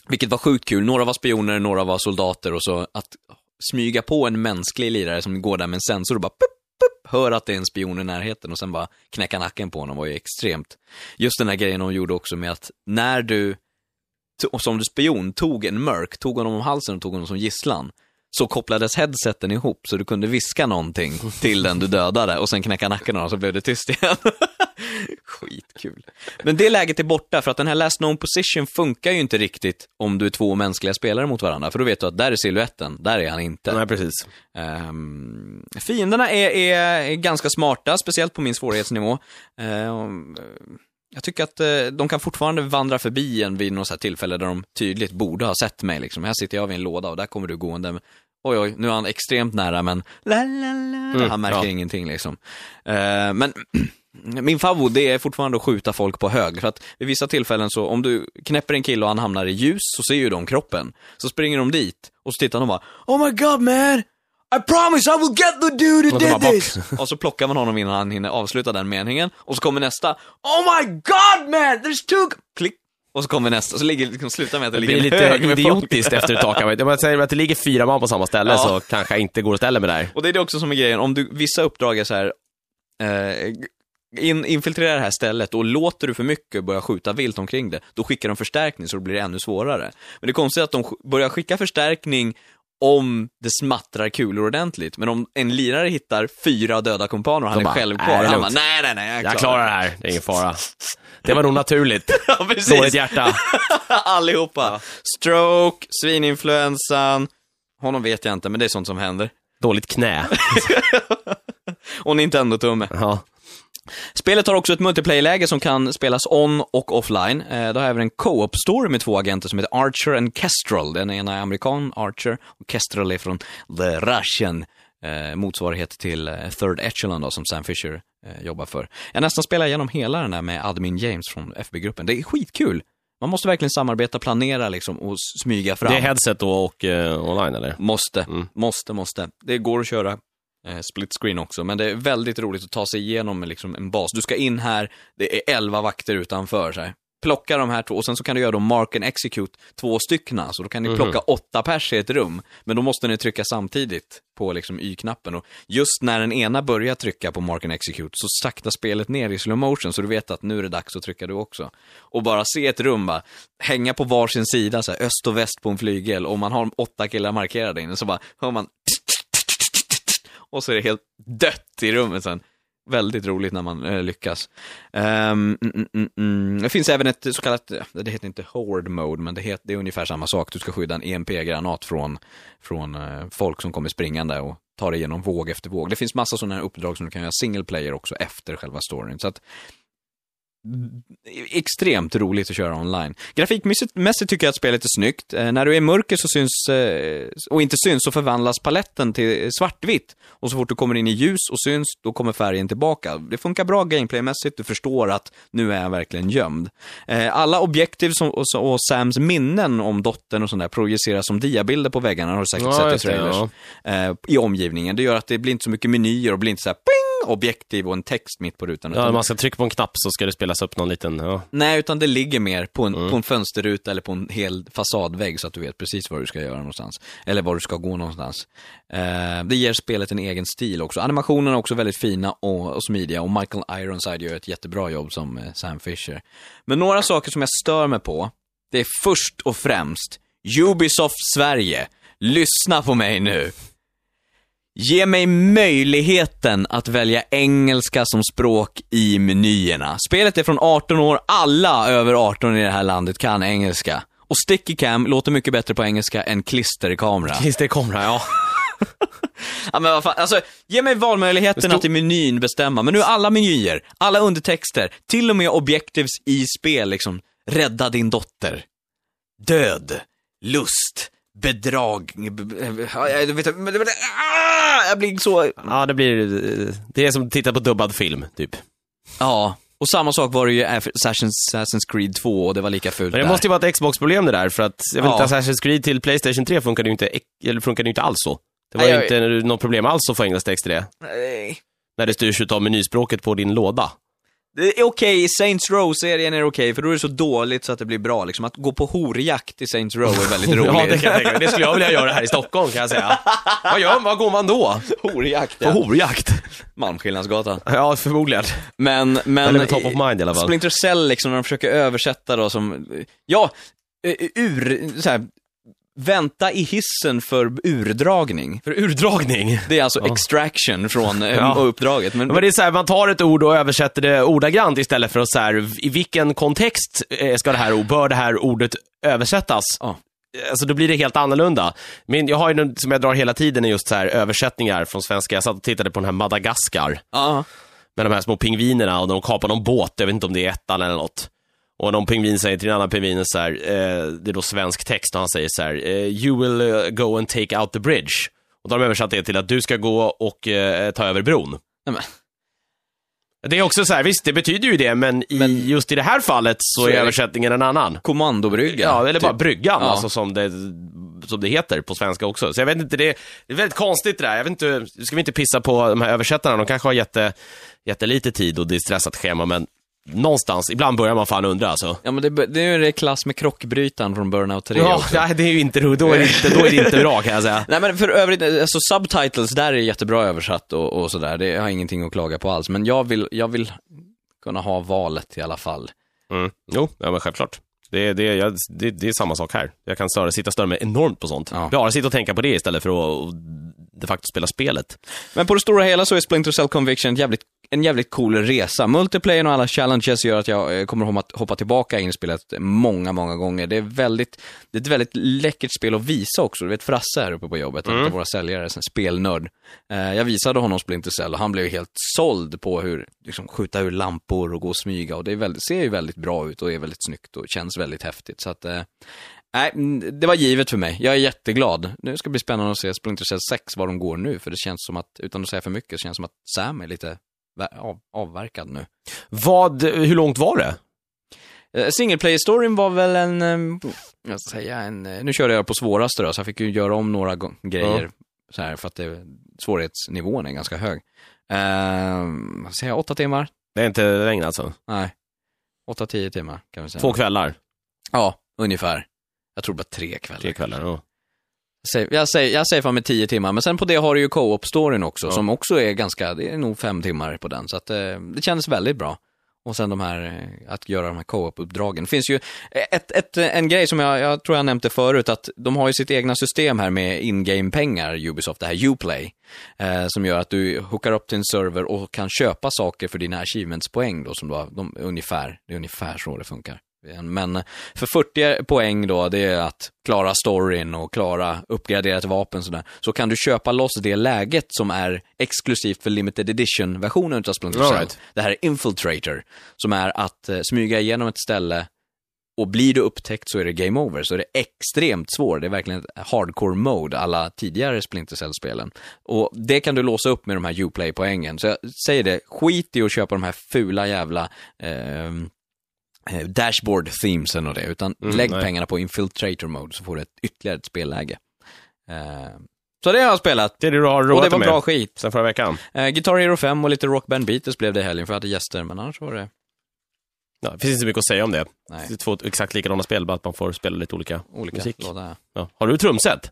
Vilket var sjukt kul. Några var spioner, några var soldater, och så att smyga på en mänsklig lirare som går där med en sensor och bara pup, pup, hör att det är en spion i närheten och sen bara knäcka nacken på honom var ju extremt. Just den här grejen de gjorde också med att när du som du spion tog en mörk, tog honom om halsen och tog honom som gisslan, så kopplades headseten ihop så du kunde viska någonting till den du dödade och sen knäcka nacken och så blev det tyst igen. Skitkul. Men det läget är borta för att den här last known position funkar ju inte riktigt om du är två mänskliga spelare mot varandra, för då vet du att där är silhuetten, där är han inte. Nej, precis. Fienderna är ganska smarta, speciellt på min svårighetsnivå. Jag tycker att de kan fortfarande vandra förbi en vid något så här tillfälle där de tydligt borde ha sett mig. Liksom. Här sitter jag vid en låda och där kommer du gående. Oj, oj, nu är han extremt nära, men han märker ingenting. Liksom. Men min favorit är fortfarande att skjuta folk på hög. För att vid vissa tillfällen så, om du knäpper en kille och han hamnar i ljus så ser ju de kroppen. Så springer de dit och så tittar de och bara, oh my god man! I promise I will get the dude who did this. Och så plockar man honom innan han hinner avsluta den meningen. Och så kommer nästa. Oh my god man, there's two. Klick. Och så kommer nästa. Så ligger liksom, sluta med att det ligger lite hög med idiotiskt folk. Efter ett tag. Om man säger att det ligger 4 man på samma ställe, ja. Så kanske inte går att ställa med det här. Och det är det också som är grejen. Om du vissa uppdrag är så här, infiltrera det här stället och låter du för mycket börja skjuta vilt omkring det, då skickar de förstärkning så det blir ännu svårare. Men det konstigt att de börjar skicka förstärkning om det smattrar kulor ordentligt. Men om en lirare hittar 4 döda kompaner och han är själv kvar, han bara, nej, jag klarar det här, det är ingen fara. Det var nog naturligt. Ja, precis. Dåligt hjärta. Allihopa, ja. Stroke, svininfluensan. Honom vet jag inte, men det är sånt som händer. Dåligt knä. Och Nintendo-tumme. Ja. Spelet har också ett multiplayer-läge som kan spelas on och offline. Det har även en co-op-story med 2 agenter som heter Archer and Kestrel. Den ena är amerikan, Archer, och Kestrel är från The Russian, motsvarighet till Third Echelon då, som Sam Fisher jobbar för. Jag nästan spelar igenom hela den här med Admin James från FB-gruppen. Det är skitkul. Man måste verkligen samarbeta, planera liksom, och smyga fram. Det är headset då och online, eller? Måste. Det går att köra split screen också, men det är väldigt roligt att ta sig igenom liksom en bas. Du ska in här, det är 11 vakter utanför så här. Plocka de här 2 och sen så kan du göra de Mark and Execute 2 stycken, så då kan ni plocka 8 pers i ett rum, men då måste ni trycka samtidigt på liksom Y-knappen, och just när den ena börjar trycka på Mark and Execute så saktar spelet ner i slow motion så du vet att nu är det dags att trycka du också. Och bara se ett rum bara hänga på varsin sida så här, öst och väst på en flygel, och man har 8 killar markerade inne, så bara hör man och så är det helt dött i rummet sen. Väldigt roligt när man lyckas. Det finns även ett så kallat, det heter inte horde mode, men det är ungefär samma sak. Du ska skydda en EMP-granat från folk som kommer springande och tar det igenom våg efter våg. Det finns massa sådana här uppdrag som du kan göra single player också efter själva storyn. Så att extremt roligt att köra online. Grafikmässigt tycker jag att spelet är snyggt. När du är i mörker så syns och inte syns, så förvandlas paletten till svartvitt, och så fort du kommer in i ljus och syns, då kommer färgen tillbaka. Det funkar bra gameplaymässigt, du förstår att nu är jag verkligen gömd. Alla objektiv och Sams minnen om dottern och sånt där projiceras som diabilder på väggarna, har du säkert sett i trailers, i omgivningen. Det gör att det blir inte så mycket menyer och blir inte så här ping! Objektiv och en text mitt på rutan. Ja, man ska trycka på en knapp så ska det spelas upp någon liten... Ja. Nej, utan det ligger mer på en fönsterruta eller på en hel fasadvägg, så att du vet precis vad du ska göra någonstans. Eller var du ska gå någonstans. Det ger spelet en egen stil också. Animationerna är också väldigt fina och smidiga, och Michael Ironside gör ett jättebra jobb som Sam Fisher. Men några saker som jag stör mig på, det är först och främst Ubisoft Sverige. Lyssna på mig nu. Ge mig möjligheten att välja engelska som språk i menyerna. Spelet är från 18 år. Alla över 18 i det här landet kan engelska. Och sticky cam låter mycket bättre på engelska än klisterkamera. Klisterkamera, ja. Ja, men vad fan. Alltså, ge mig valmöjligheten att i menyn bestämma. Men nu alla menyer, alla undertexter, till och med objectives i spel liksom. Rädda din dotter, död, lust, bedrag. Jag blir så... Ja, det blir... Det är som att titta på dubbad film, typ. Ja. Och samma sak var det ju Assassin's Creed 2, och det var lika fult. Men det måste ju vara ett Xbox-problem det där, för att jag vet inte, Assassin's Creed till PlayStation 3 funkade ju inte alls så. Det var ju inte något problem alls att få engelsk text i det. Nej. När det styrs utav menyspråket på din låda. Det är okej, i Saints Row-serien är det okej, för då är det så dåligt så att det blir bra. Liksom, att gå på horjakt i Saints Row är väldigt roligt. Ja, det kan jag tänka. Det skulle jag vilja göra här i Stockholm, kan jag säga. Vad går man då? Horjakt, ja. Horjakt. Malmskillnadsgatan. Ja, förmodligen. Men det är top of mind i alla fall. Splinter Cell, liksom, när de försöker översätta då som... Ja, så här, vänta i hissen för urdragning. För urdragning? Det är alltså extraction från uppdraget. Men det är så här, man tar ett ord och översätter det ordagrant istället för att så här, i vilken kontext ska det här, bör det här ordet översättas? Ja. Alltså då blir det helt annorlunda. Men jag har ju något som jag drar hela tiden är just så här, översättningar från svenska. Jag satt och tittade på den här Madagaskar. Ja. Med de här små pingvinerna och de kapar någon båt. Jag vet inte om det är ettan eller något. Och någon pingvin säger till en annan pingvin så här, det är då svensk text, och han säger så här, you will go and take out the bridge. Och då har de översatt det till att du ska gå och ta över bron. Nämen. Det är också så här, visst, det betyder ju det, men just i det här fallet så är översättningen en annan. Kommandobrygga. Ja, eller typ. Bara bryggan, alltså, som det heter på svenska också. Så jag vet inte, det är väldigt konstigt det där. Jag vet inte, ska vi inte pissa på de här översättarna? De kanske har jättelite tid och det är stressat schema, men... Någonstans, ibland börjar man fan undra alltså. Ja, men det är ju det klass med krockbrytaren från Burnout 3. Ja, nej, det är ju inte roligt. Då är det inte bra, kan jag säga. Nej, men för övrigt, alltså subtitles där är jättebra översatt och sådär. Det har ingenting att klaga på alls. Men jag vill kunna ha valet i alla fall. Mm. Jo, ja, men självklart. Det är samma sak här. Jag kan sitta större med enormt på sånt. Ja. Bara sitta och tänka på det istället för att de facto spela spelet. Men på det stora hela så är Splinter Cell Conviction en jävligt cool resa. Multiplayer och alla challenges gör att jag kommer att hoppa tillbaka in i spelet många, många gånger. Det är ett väldigt läckert spel att visa också. Du vet Frasse här uppe på jobbet, att våra säljare är en spelnörd. Jag visade honom Splinter Cell och han blev helt såld på hur liksom, skjuta ur lampor och gå och smyga. Och det ser ju väldigt bra ut och är väldigt snyggt och känns väldigt häftigt. Så att... Nej, det var givet för mig. Jag är jätteglad. Nu ska det bli spännande att se Splinter Cell 6 var de går nu. För det känns som att, utan att säga för mycket, känns som att Sam är lite avverkad nu. Hur långt var det? Singleplayer-storyn var väl nu körde jag på svåraste då, så jag fick ju göra om några grejer. Så här, för att svårighetsnivån är ganska hög. 8 timmar? Det är inte längre alltså? Nej, 8-10 timmar kan vi säga. 2 kvällar? Ja. Ungefär. Jag tror bara 3 kvällar. 3 kvällar, ja. Jag säger fan med 10 timmar. Men sen på det har du ju co-op-storyn också, som också är ganska... Det är nog 5 timmar på den. Så att, det kändes väldigt bra. Och sen de här... Att göra de här co-op-uppdragen. Det finns ju en grej som jag tror jag nämnde förut. Att de har ju sitt egna system här med in-game-pengar, Ubisoft. Det här Uplay. Som gör att du hookar upp till en server och kan köpa saker för dina achievements-poäng. Då, som då, det är ungefär så det funkar. Men för 40 poäng då, det är att klara storyn och klara uppgraderat vapen sådär. Så kan du köpa loss det läget som är exklusivt för limited edition-versionen utav Splinter Cell. Right. Det här är Infiltrator, som är att smyga igenom ett ställe och blir du upptäckt så är det game over. Så det är extremt svårt. Det är verkligen ett hardcore-mode, alla tidigare Splinter Cell-spelen. Och det kan du låsa upp med de här Uplay-poängen. Så jag säger det, skit i att köpa de här fula jävla... dashboard themes och det, utan lägg pengarna på infiltrator mode så får du ett ytterligare ett spelläge. Så det har jag spelat. Det är det du har råd med. Och det var bra skit. Sen förra veckan. Guitar Hero 5 och lite Rock Band Beatles blev det i helgen för jag hade gäster, men annars var det... Ja, det finns inte mycket att säga om det. Nej. Det är 2 exakt likadana spel, bara att man får spela lite olika musik. Ja. Har du trumset?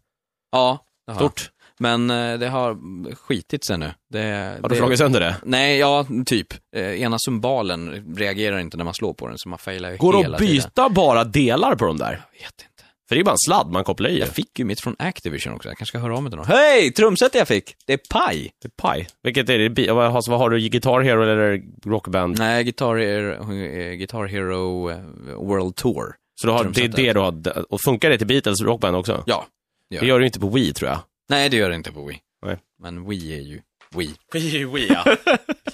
Ja. Stort. Men det har skitit sig nu. Har du frågat sönder det? Nej, ja, typ. Ena cymbalen reagerar inte när man slår på den, så man failar ju hela tiden. Går det att byta bara delar på dem där? Jag vet inte. För det är bara en sladd man kopplar i. Jag fick ju mitt från Activision också. Jag kanske ska höra av mig till någon. Hej, trumset jag fick. Det är paj. Det är paj. Vilket är det? Vad har du? Guitar Hero eller Rockband? Nej, Guitar Hero World Tour. Så du har, det är det du har. Och funkar det till Beatles Rockband också? Ja. Det gör det inte på Wii, tror jag. Nej, det gör det inte på Wii. Nej. Men Wii är ju Wii. Wii, ja.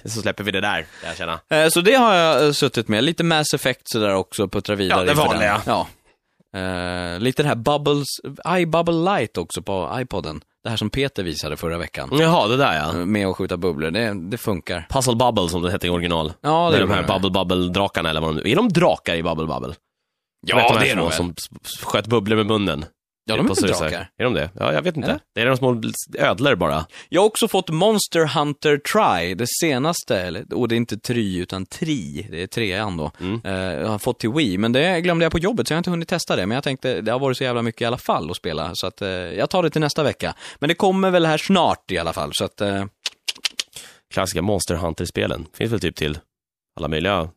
Så släpper vi det där, jag känner. Så det har jag suttit med. Lite Mass Effect sådär också, puttra vidare. Ja, det vanliga. Ja. Lite det här Bubbles, iBubble Light också på iPoden. Det här som Peter visade förra veckan. Jaha, det där ja. Med att skjuta bubblor, det funkar. Puzzle Bubble som det hette i original. Ja, det är de här Bubble-Bubble-drakarna eller vad de nu. Är de drakar i Bubble Bubble? Ja, de det är de som sköt bubblor med munnen. Ja, de är inte drakar. Är de det? Ja, jag vet inte. Eller? Det är de små ödlor bara. Jag har också fått Monster Hunter Tri, det senaste. Och det är inte Tri utan Tri. Det är trean då. Jag har fått till Wii, men det glömde jag på jobbet så jag har inte hunnit testa det. Men jag tänkte, det har varit så jävla mycket i alla fall att spela. Så att jag tar det till nästa vecka. Men det kommer väl här snart i alla fall. Så att, klassiska Monster Hunter-spelen. Finns väl typ till alla möjliga...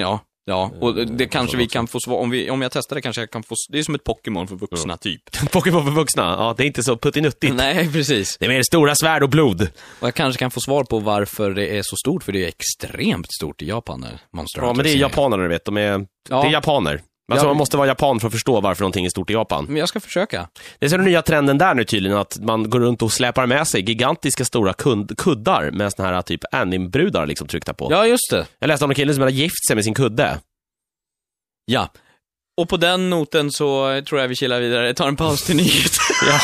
Ja. Ja, och det kanske vi kan få svar om jag testar det kanske jag kan få. Det är som ett Pokémon för vuxna typ. Pokémon för vuxna. Ja, det är inte så puttinuttigt. Nej, precis. Det är mer stora svärd och blod. Och jag kanske kan få svar på varför det är så stort, för det är extremt stort i Japan där. Monster Hunter. Ja, men det är japaner, du vet, de är det är japaner. Alltså, man måste vara japan för att förstå varför någonting är stort i Japan. Men jag ska försöka. Det är så den nya trenden där nu tydligen, att man går runt och släpar med sig gigantiska stora kuddar med såna här typ animbrudar liksom tryckta på. Ja, just det. Jag läste om en kille som hade gift sig med sin kudde. Ja. Och på den noten så tror jag vi kilar vidare. Jag tar en paus till nyhet. Ja.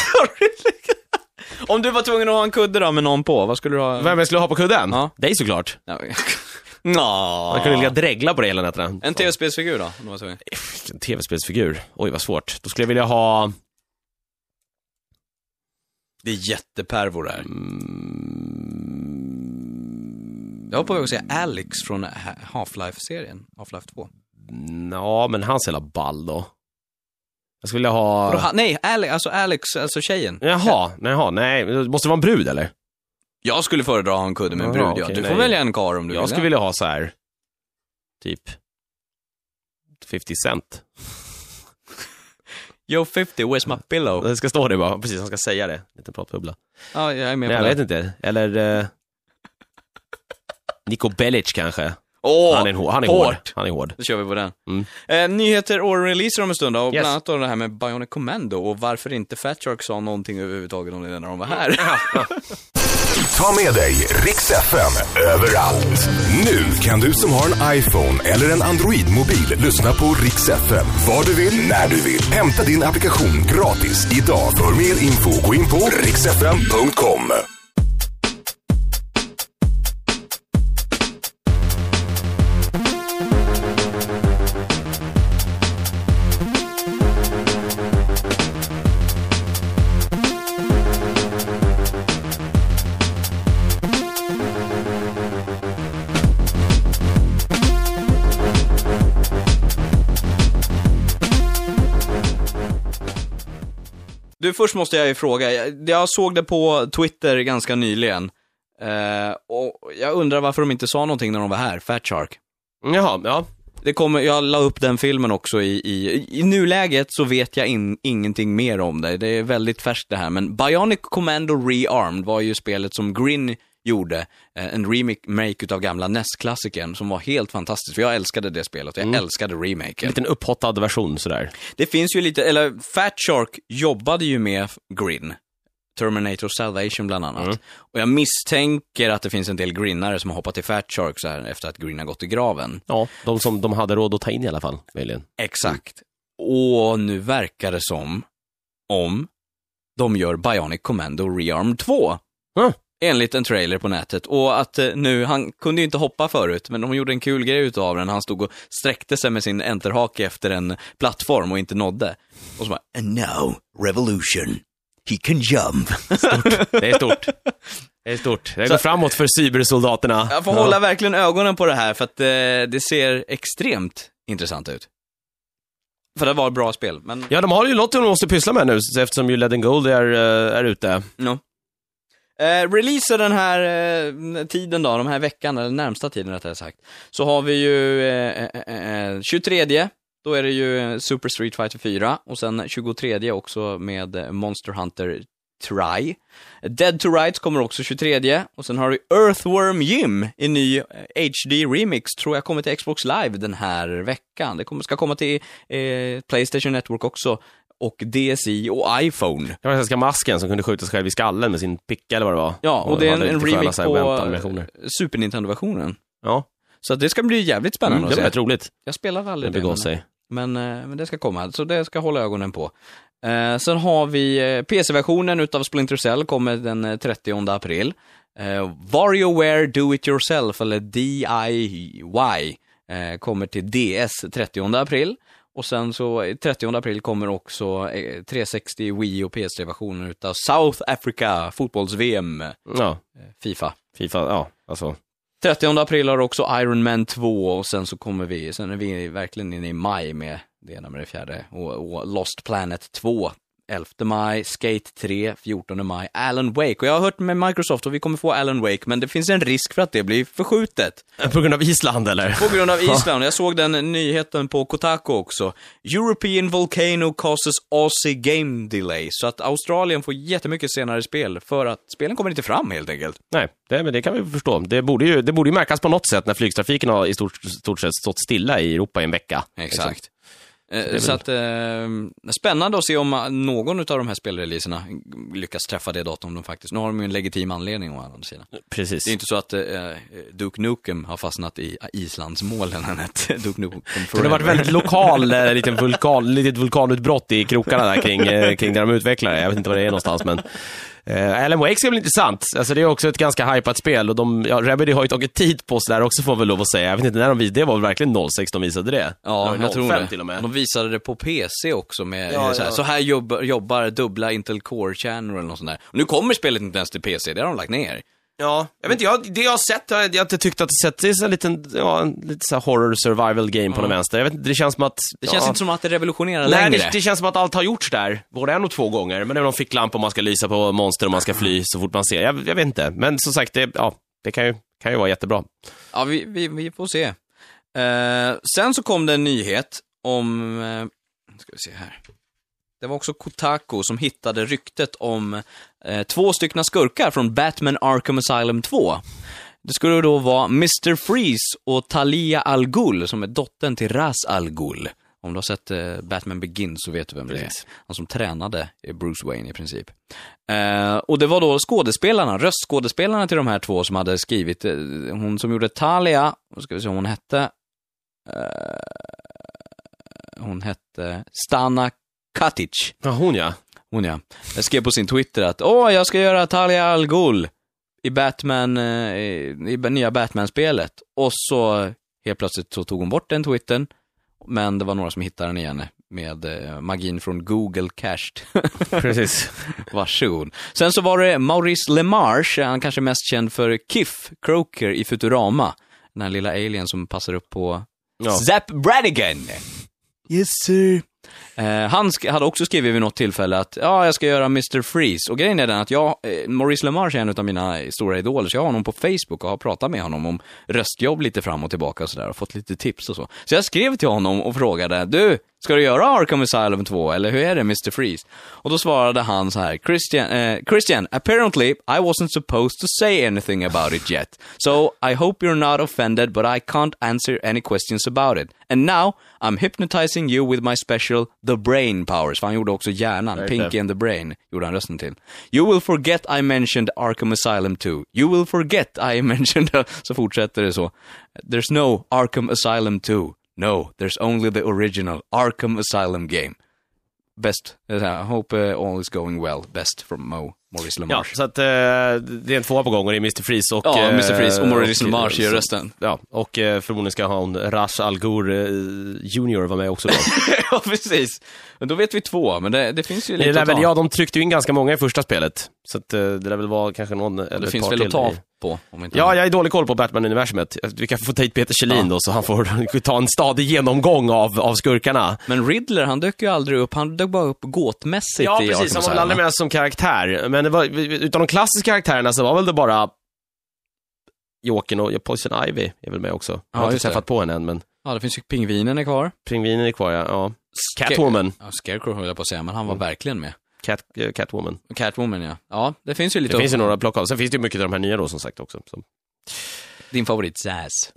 Om du var tvungen att ha en kudde då med någon på, vad skulle du ha? Vem jag skulle ha på kudden? Ja. Det är såklart. Ja. Nå. Man kunde ligga dregla på det hela nätterna. En tv-spelsfigur då? En tv-spelsfigur? Oj, vad svårt. Då skulle jag vilja ha... Det är jättepervor där. Jag hoppar på att säga Alex från Half-Life-serien. Half-Life 2. Ja, men hans hela ball då. Jag skulle vilja ha... Nej, Alex, alltså tjejen. Jaha, nej. Måste det vara en brud, eller? Jag skulle föredra en kudde med en brud. Ja, okay, du får välja en kar om du vill. Jag skulle vilja ha så här typ 50 cent. Yo 50, where's my pillow? Det ska stå det bara. Precis, han ska säga det. Lite pratbubbla. Ja, jag är med. Nej, jag vet inte. Eller Nico Bellic kanske. Han är hård. Då kör vi på den. Nyheter och releaser om en stund då. Och bland annat det här med Bionic Commando. Och varför inte Fat Shark sa någonting överhuvudtaget om det när de var här. Ta med dig Rix FM överallt. Nu kan du som har en iPhone eller en Android-mobil lyssna på Rix FM var du vill, när du vill. Hämta din applikation gratis idag. För mer info gå in på rixfm.com. Du, först måste jag ju fråga. Jag såg det på Twitter ganska nyligen. Och jag undrar varför de inte sa någonting när de var här, Fat Shark. Jaha, ja. Jag la upp den filmen också i nuläget så vet jag ingenting mer om det. Det är väldigt färskt det här. Men Bionic Commando Rearmed var ju spelet som Grin gjorde. En remake utav gamla NES-klassikern som var helt fantastisk. För jag älskade det spelet. Jag älskade remaken. En liten upphottad version sådär. Det finns ju lite... Eller Fat Shark jobbade ju med Grin. Terminator Salvation bland annat. Och jag misstänker att det finns en del grinnare som har hoppat till Fat Shark så här efter att Grin har gått i graven. Ja, de som de hade råd att ta in i alla fall. Möjligen. Exakt. Och nu verkar det som om de gör Bionic Commando Rearm 2. Enligt en trailer på nätet. Och att nu, han kunde ju inte hoppa förut, men de gjorde en kul grej utav den. Han stod och sträckte sig med sin enterhake efter en plattform och inte nådde. Och så bara, and now, revolution. He can jump. Stort. Det är stort. Det är stort. Det går framåt för cybersoldaterna. Jag får hålla verkligen ögonen på det här, för att det ser extremt intressant ut. För det var ett bra spel. Men... Ja, de har ju något de måste pyssla med nu, eftersom ju Lead and Gold är ute. No. Releaser den här tiden då, den här veckan, eller närmsta tiden rättare sagt, så har vi ju 23 Då är det ju Super Street Fighter 4 och sen 23 också med Monster Hunter Try. Dead to Rights kommer också 23 och sen har du Earthworm Jim i ny HD remix, tror jag kommer till Xbox Live den här veckan. Det ska komma till PlayStation Network också och DSi och iPhone. Det var den svenska masken som kunde skjuta sig själv i skallen med sin picka eller vad det var. Ja, och det är en remix på Super Nintendo-versionen. Ja. Så det ska bli jävligt spännande att se. Det blir roligt. Jag spelar aldrig det. Men det ska komma, så det ska hålla ögonen på. Sen har vi PC-versionen utav Splinter Cell, kommer den 30 april. WarioWare Do It Yourself, eller DIY, kommer till DS 30 april. Och sen så 30 april kommer också 360 Wii och PS3-versionen utav South Africa fotbolls-VM. Ja. FIFA, ja, alltså. 30 april har också Iron Man 2 och sen så sen är vi verkligen inne i maj med det ena med det fjärde. Och Lost Planet 2, 11 maj, Skate 3, 14 maj, Alan Wake. Och jag har hört med Microsoft och vi kommer få Alan Wake, men det finns en risk för att det blir förskjutet. På grund av Island eller? På grund av Island. Jag såg den nyheten på Kotaku också. European Volcano causes Aussie game delay. Så att Australien får jättemycket senare spel för att spelen kommer inte fram helt enkelt. Nej. Men det kan vi förstå. Det borde ju märkas på något sätt när flygtrafiken har i stort sett stått stilla i Europa i en vecka. Exakt. Så att, spännande att se om någon av de här spelreleaserna lyckas träffa det datum de faktiskt. Nu har de ju en legitim anledning å andra sidan. Precis. Det är inte så att Duke Nukem har fastnat i Islands målen än att Duke Nukem forever. Det har varit väldigt lokal, litet vulkanutbrott i krokarna där kring där de utvecklar det. Jag vet inte var det är någonstans, men Alan Wake ska bli intressant. Alltså det är också ett ganska hypat spel och Remedy har ju tagit tid på så där också, får väl lov att säga. Jag vet inte när de visade det, var verkligen 06 de visade det. Ja, jag tror det. Till och med. De visade det på PC också med så här jobbar dubbla Intel Core Channel eller något sånt där. Och nu kommer spelet inte ens till PC, det har de lagt ner. Ja, jag vet inte, jag har inte tyckt att det sett en liten lite så här horror survival game på den vänster. Jag vet inte, det känns som att det känns inte som att det revolutionerar längre. Nej, det känns som att allt har gjorts där. Både en och två gånger, men när de fick lamp och man ska lysa på monster och man ska fly så fort man ser. Jag vet inte, men som sagt det kan ju vara jättebra. Ja, vi får se. Sen så kom det en nyhet om ska vi se här. Det var också Kotaku som hittade ryktet om två stycken skurkar från Batman Arkham Asylum 2. Det skulle då vara Mr. Freeze och Talia al Ghul, som är dottern till Ra's al Ghul. Om du har sett Batman Begins så vet du vem det är. Han som tränade Bruce Wayne i princip. Och det var då röstskådespelarna till de här två som hade skrivit. Hon som gjorde Talia, ska vi se vad hon hette. Hon hette Stana Katic. Ja, hon ja. Jag skrev på sin Twitter att jag ska göra Talia al Ghul i Batman i nya Batman-spelet. Och så helt plötsligt så tog hon bort den Twittern, men det var några som hittade den igen med magin från Google Cached. Precis. Varsågod. Sen så var det Maurice LeMarche, han kanske mest känd för Kif Kroker i Futurama, den här lilla alien som passar upp på Zap Brannigan. Yes sir. Han hade också skrivit vid något tillfälle att jag ska göra Mr. Freeze. Och grejen är den att Maurice LeMarche är en av mina stora idoler, så jag har honom på Facebook och har pratat med honom om röstjobb lite fram och tillbaka och sådär, och fått lite tips och så. Så jag skrev till honom och frågade, du, ska du göra Arkham Asylum 2 eller hur är det Mr. Freeze? Och då svarade han så här: Christian, apparently I wasn't supposed to say anything about it yet. So I hope you're not offended, but I can't answer any questions about it. And now I'm hypnotizing you with my special The Brain Powers. För han gjorde också hjärnan, Pinky and the Brain gjorde han rösten till. You will forget I mentioned Arkham Asylum 2. You will forget I mentioned... Så fortsätter det så. There's no Arkham Asylum 2. No, there's only the original Arkham Asylum game. Best, I hope all is going well. Best from Maurice LeMarche. Ja, så att det är en tvåa på gång och det är Mr. Freeze och... Ja, Mr. Freeze och Maurice LeMarche gör rösten. Ja, och förmodligen ska ha en Ra's al Ghul Junior var med också då. Ja, precis. Men då vet vi två, men det finns ju lite att ta. Ja, de tryckte ju in ganska många i första spelet. Så att det där väl var kanske någon eller ett par till. Det finns väl att ta på. Om inte jag är dålig koll på Batman-universumet. Vi kan få ta hit Peter Kjellin då, så han får ta en stadig genomgång av skurkarna. Men Riddler, han dök ju aldrig upp. Han dök bara upp gåtmässigt. Ja, precis. Han var aldrig med som karaktär. Men utan de klassiska karaktärerna så var väl det bara Jokern och Poison Ivy är väl med också. Jag har inte träffat på henne än, men... Ja, det finns ju pingvinen är kvar. Pingvinen är kvar, ja. Catwoman. Ja, Scarecrow höll jag på att säga, men han var verkligen med. Catwoman. Catwoman, ja. Ja, det finns ju lite. Det finns ju några plock av. Sen finns det ju mycket av de här nya då, som sagt, också. Så. Din favorit, Zaz.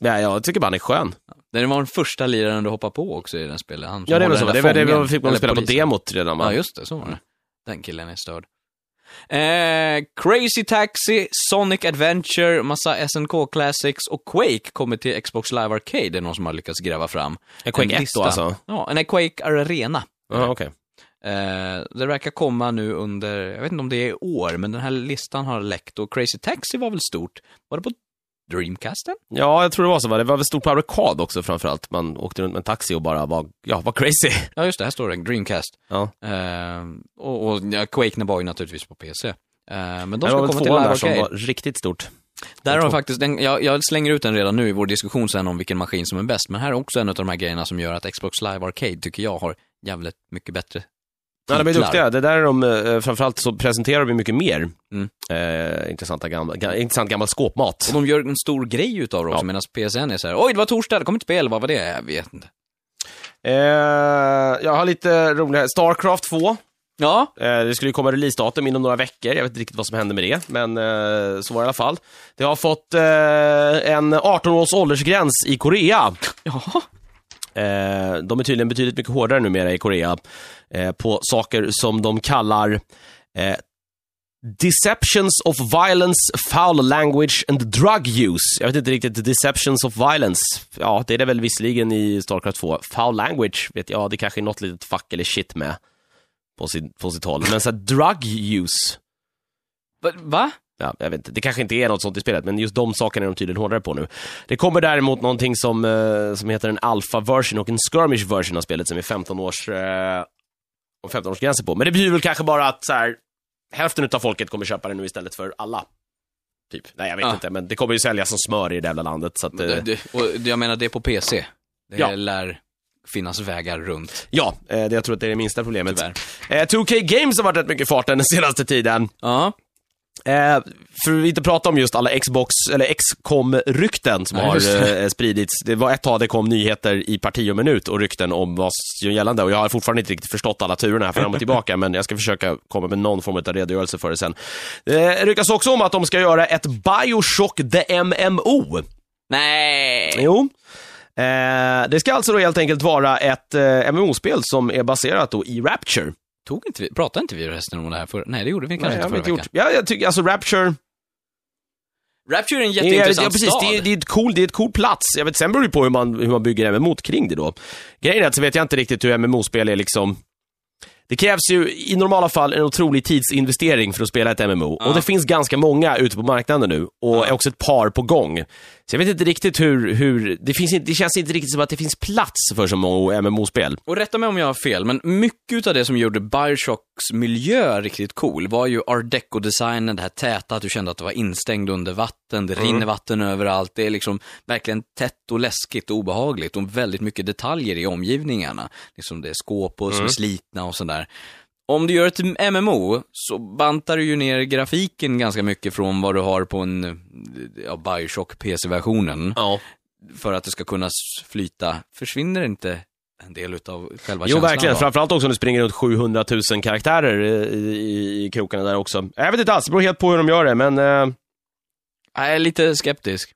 Ja, jag tycker bara han är skön. Det var den första liraren du hoppar på också i den spelet. Han ja, det var så. Det fick man spela på demot redan, va? Ja, just det. Så var det. Den killen är störd. Crazy Taxi, Sonic Adventure, massa SNK Classics och Quake kommer till Xbox Live Arcade. Det är någon som har lyckats gräva fram. Quake 1 då alltså? Ja, en Quake Arena. Ja, okej. Det verkar komma nu under, jag vet inte om det är i år, men den här listan har läckt. Och Crazy Taxi var väl stort? Var det på Dreamcasten? Ja, jag tror det var så. Det var väl stort på arkad också framförallt. Man åkte runt med en taxi och bara var crazy. Ja, just det. Här står det. Dreamcast. Ja. Och Quake Naboy naturligtvis på PC. Men de ska komma till Live Arcade. Det var riktigt stort. Där har faktiskt, jag slänger ut den redan nu i vår diskussion sen om vilken maskin som är bäst. Men här är också en av de här grejerna som gör att Xbox Live Arcade tycker jag har jävligt mycket bättre. Ja, de är duktiga. Det där är de, framförallt så presenterar de mycket mer intressant gammal skåpmat. Och de gör en stor grej utav det också, medan PSN är så här: oj, det var torsdag, det kom inte spel, vad var det? Jag vet inte. Jag har lite roligt här. Starcraft 2. Ja. Det skulle ju komma releasedatum inom några veckor. Jag vet inte riktigt vad som hände med det, men så var det i alla fall. Det har fått en 18-års åldersgräns i Korea. Jaha. De är tydligen betydligt mycket hårdare numera i Korea på saker som de kallar deceptions of violence, foul language and drug use. Jag vet inte riktigt, deceptions of violence. Ja, det är det väl visserligen i Starcraft 2. Foul language, vet jag, det kanske är något litet fuck eller shit med på sitt håll. Men så här, drug use. Va? Ja, jag vet inte. Det kanske inte är något sånt i spelet, men just de sakerna är de tydligen hårdare på nu. Det kommer däremot någonting som heter en alpha-version och en skirmish-version av spelet som är 15 års gränser på. Men det betyder väl kanske bara att så här, hälften av folket kommer köpa det nu istället för alla. Typ. Nej, jag vet inte, men det kommer ju säljas som smör i det jävla landet. Så att, jag menar, det är på PC. Det lär finnas vägar runt. Ja, jag tror att det är det minsta problemet. 2K Games har varit rätt mycket farten den senaste tiden. Ja. För att inte prata om just alla Xbox eller XCOM-rykten som har spridits. Det var ett tag det kom nyheter i parti och minut och rykten om vad som gällande. Och jag har fortfarande inte riktigt förstått alla turerna här fram och tillbaka, men jag ska försöka komma med någon form av redogörelse för det sen. Det ryktas också om att de ska göra ett Bioshock The MMO. Nej. Jo. Det ska alltså då helt enkelt vara ett MMO-spel som är baserat då i Rapture. Pratade inte vi resten om det här för? Nej, det gjorde vi kanske inte förra veckan. Ja, jag tycker alltså Rapture är en jätteintressant stad. Ja, precis, det är ett cool plats. Jag vet, sen beror det på hur man bygger MMO kring det då. Grejen är att så vet jag inte riktigt hur MMO-spel är liksom. Det krävs ju i normala fall en otrolig tidsinvestering för att spela ett MMO. Och det finns ganska många ute på marknaden nu. Och är också ett par på gång. Så jag vet inte riktigt hur det känns inte riktigt som att det finns plats för så många MMO-spel. Och rätta mig om jag har fel, men mycket av det som gjorde Bioshocks miljö riktigt cool var ju art deco-designen, det här täta, att du kände att det var instängd under vatten. Det rinner vatten överallt. Det är liksom verkligen tätt och läskigt och obehagligt. Och väldigt mycket detaljer i omgivningarna. Liksom det är skåp och som är slitna och sådär. Om du gör ett MMO så bantar du ju ner grafiken ganska mycket från vad du har på en Bioshock PC-versionen för att det ska kunna flyta. Försvinner inte en del av själva känslan? Jo, verkligen. Då? Framförallt också om du springer runt 700 000 karaktärer i krokarna där också. Jag vet inte alls, det beror helt på hur de gör det, men jag är lite skeptisk.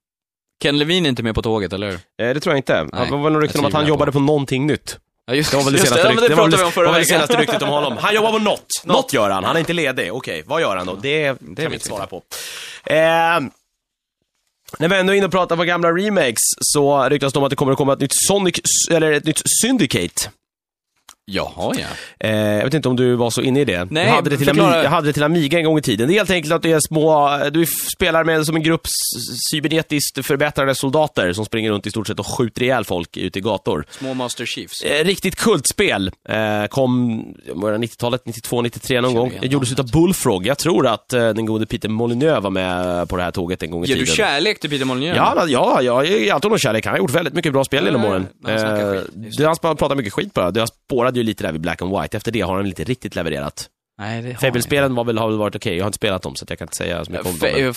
Ken Levine är inte med på tåget, eller hur? Det tror jag inte. Nej, det var nog rykten om att han jobbade på någonting nytt. Ja, just det var väl det senaste ryktet. Det var det senaste ryktet om honom. Han jobbar på något. Något gör han. Han är inte ledig. Okej, vad gör han då? Det kan vi inte svara på. När vi ändå är inne och pratar om gamla remakes så ryktas det om att det kommer att komma ett nytt Sonic eller ett nytt Syndicate. Jaha, ja. Jag vet inte om du var så inne i det. Nej, jag hade det till Amiga en gång i tiden. Det är helt enkelt att det är du spelar med som en grupp cybernetiskt förbättrade soldater som springer runt i stort sett och skjuter ihjäl folk ute i gator. Små Master Chiefs. Riktigt kultspel. Kom 90-talet, 92, 93 någon gång. Det gjordes utav Bullfrog. Jag tror att den gode Peter Molyneux var med på det här tåget en gång i tiden. Ger du kärlek till Peter Molyneux? Ja, jag tror nog kärlek. Han har gjort väldigt mycket bra spel genom åren. Han pratar mycket skit på det. Det har spårat ju lite där vid Black and White. Efter det har han inte riktigt levererat. Fable-spelen har väl varit okej. Jag har inte spelat dem så att jag kan inte säga så mycket om dem.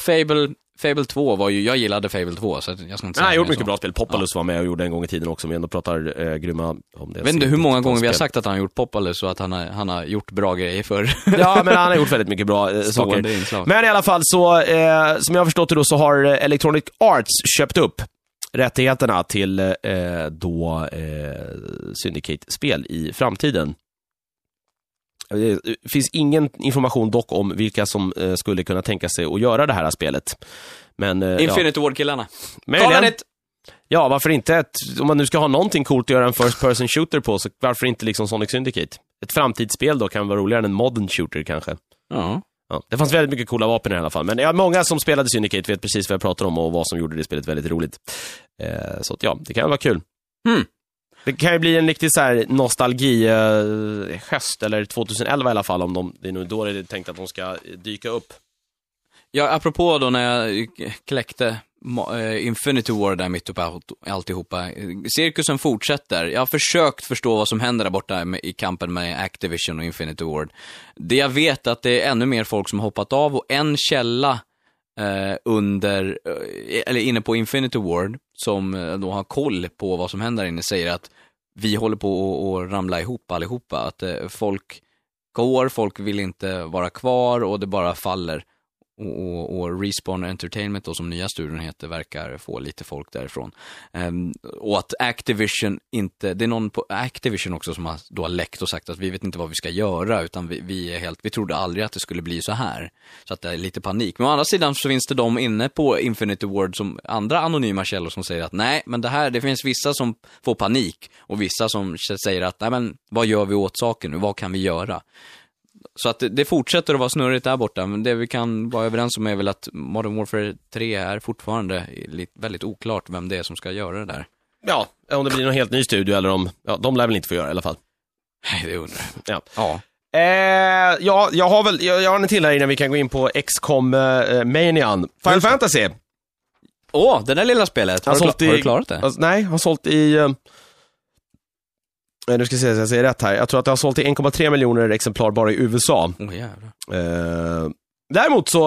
Fable 2 var ju, jag gillade Fable 2 så jag ska inte säga. Nej, gjort mycket bra spel. Populous var med och gjorde en gång i tiden också, men ändå pratar grymma om det. Jag vet inte hur många gånger vi har sagt att han har gjort Populous och att han har gjort bra grejer för. Ja, men han har gjort väldigt mycket bra saker. Inslag. Men i alla fall så som jag förstått det då så har Electronic Arts köpt upp rättigheterna till Syndicate-spel i framtiden. Det finns ingen information dock om vilka som skulle kunna tänka sig att göra det här spelet. Men, Infinity Ward-killarna. Ja, varför inte? Om man nu ska ha någonting coolt att göra en first-person shooter på, så varför inte liksom Sonic Syndicate? Ett framtidsspel då kan vara roligare än en modern shooter kanske. Mm. Ja, det fanns väldigt mycket coola vapen i alla fall. Men ja, många som spelade Syndicate vet precis vad jag pratar om och vad som gjorde det spelet väldigt roligt. Så att, ja, det kan vara kul. Mm. Det kan ju bli en riktig så här nostalgi-höst, eller 2011 i alla fall, om de, det är nog då det är tänkt att de ska dyka upp. Ja, apropå då när jag kläckte Infinity War där mitt uppe alltihopa. Cirkusen fortsätter. Jag har försökt förstå vad som händer där borta i kampen med Activision och Infinity War. Det jag vet att det är ännu mer folk som har hoppat av, och en källa eller inne på Infinity Ward som då har koll på vad som händer inne säger att vi håller på att ramla ihop allihopa, att folk går, folk vill inte vara kvar och det bara faller, och Respawn Entertainment då, som nya studion heter, verkar få lite folk därifrån, och att Activision inte, det är någon på Activision också som då har läckt och sagt att vi vet inte vad vi ska göra, utan vi trodde aldrig att det skulle bli så här, så att det är lite panik. Men å andra sidan så finns det de inne på Infinity Ward, som andra anonyma källor, som säger att nej, men det finns vissa som får panik och vissa som säger att nej, men vad gör vi åt saken nu, vad kan vi göra? Så att det fortsätter att vara snurrigt där borta. Men det vi kan vara överens om är väl att Modern Warfare 3 är fortfarande väldigt oklart vem det är som ska göra det där. Ja, om det blir någon helt ny studio eller om... Ja, de lär väl inte få göra i alla fall. Nej, det undrar jag. Ja. Jag har en till här innan vi kan gå in på XCOM Manian. Final Fantasy! Åh, det där lilla spelet. Har du klarat det? Nej, har sålt i... Nu ska jag se så jag säger rätt här. Jag tror att det har sålt i 1,3 miljoner exemplar bara i USA. Däremot så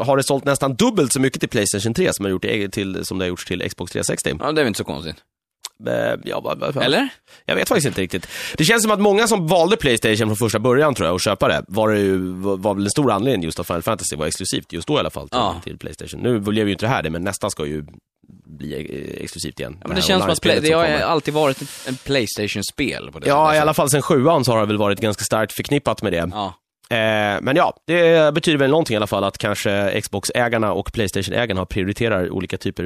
har det sålt nästan dubbelt så mycket till PlayStation 3 som det har gjorts till Xbox 360. Ja, det är inte så konstigt. Eller? Jag vet faktiskt inte riktigt. Det känns som att många som valde PlayStation från första början, tror jag, och köpa det var väl en stor anledning just att Final Fantasy var exklusivt just då i alla fall till PlayStation. Nu blev ju inte det här det, men nästa ska ju bli exklusivt igen. Ja, men det känns som att det har alltid varit en PlayStation-spel på det. Ja, i alla fall sen 7an så har det väl varit ganska starkt förknippat med det. Ja. Men ja, det betyder väl någonting i alla fall att kanske Xbox-ägarna och PlayStation-ägarna prioriterar olika typer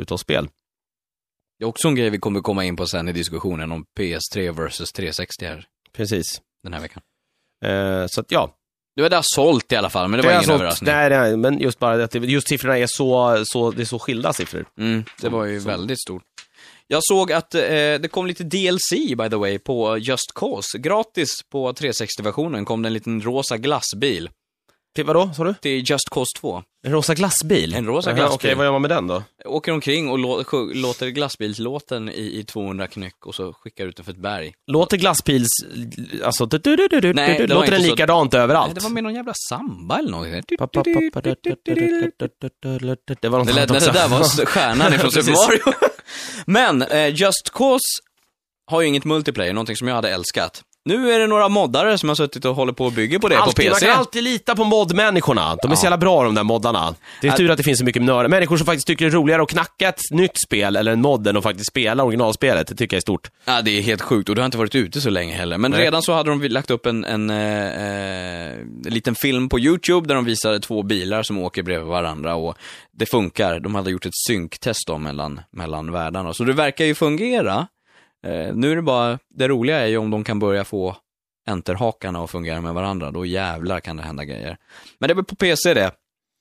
utav spel. Det är också en grej vi kommer komma in på sen i diskussionen om PS3 versus 360 här. Precis. Den här veckan. Så att ja. Det har sålt i alla fall, men det var ingen överraskning. Nej, men just bara att just siffrorna är det är så skilda siffror. Mm, det var ju väldigt stort. Jag såg att det kom lite DLC, by the way, på Just Cause. Gratis på 360-versionen kom det en liten rosa glassbil. Till vadå, sa du? Till Just Cause 2. En rosa glassbil? En rosa glassbil. Okej, vad gör man med den då? Åker omkring och låter glassbilslåten i 200 knyck och så skickar ut den för ett berg. Låter glassbils... Alltså... Nej, låter den likadant överallt? Nej, det var med någon jävla samba eller något. Det var något annat också. Det där var stjärnan ifrån Super Mario. Men Just Cause har ju inget multiplayer, någonting som jag hade älskat. Nu är det några moddare som har suttit och håller på och bygger på det alltid, på PC. Man kan alltid lita på moddmänniskorna. De är så jävla bra, de där moddarna. Det är tur att det finns så mycket nördar. Människor som faktiskt tycker det är roligare att knacka ett nytt spel eller en modden och faktiskt spela originalspelet. Det tycker jag är stort. Ja, det är helt sjukt. Och det har inte varit ute så länge heller. Men redan så hade de lagt upp en liten film på YouTube där de visade två bilar som åker bredvid varandra. Och det funkar. De hade gjort ett synktest då mellan världarna. Så det verkar ju fungera. Nu är det bara, det roliga är ju om de kan börja få enterhakarna att fungera med varandra, då jävlar kan det hända grejer. Men det är väl på PC det.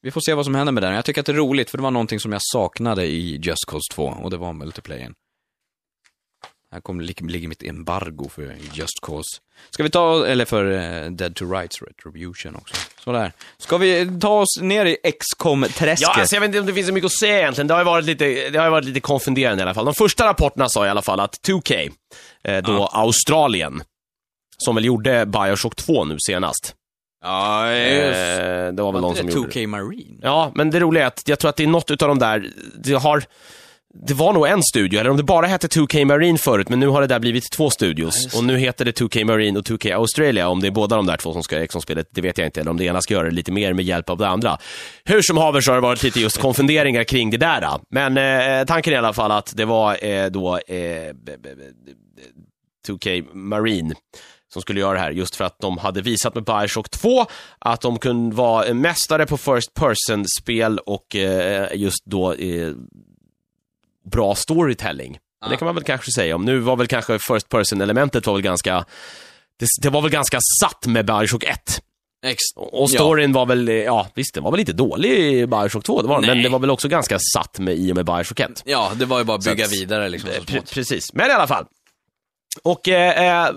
Vi får se vad som händer med den. Jag tycker att det är roligt, för det var någonting som jag saknade i Just Cause 2, och det var multiplayern. Här kommer ligga mitt embargo för Just Cause. Ska vi ta, eller för Dead to Rights Retribution också. Sådär. Ska vi ta oss ner i XCOM-träsket? Ja, alltså jag vet inte om det finns så mycket att säga egentligen. Det har ju varit lite konfunderande i alla fall. De första rapporterna sa i alla fall att 2K, Australien, som väl gjorde Bioshock 2 nu senast. Ja, det var väl någon som 2K gjorde 2K Marine. Ja, men det roliga är att jag tror att det är något utav de där det var nog en studio, eller om det bara hette 2K Marine förut, men nu har det där blivit två studios, och nu heter det 2K Marine och 2K Australia, om det är båda de där två som ska XCOM-spelet, det vet jag inte, eller om det ena ska göra det lite mer med hjälp av det andra. Hur som haver så har det varit lite just konfunderingar kring det där, då. Men tanken i alla fall att det var 2K Marine som skulle göra det här, just för att de hade visat med Bioshock 2 att de kunde vara mästare på first person-spel och just då bra storytelling. Det kan man väl kanske säga om. Nu var väl kanske first person-elementet var väl ganska... Det var väl ganska satt med Bioshock 1. Och storyn var väl... Ja, visst, den var väl inte dålig i Bioshock 2. Det var, men det var väl också ganska satt med i och med Bioshock 1. Ja, det var ju bara att bygga vidare. Liksom, precis. Men i alla fall. Och det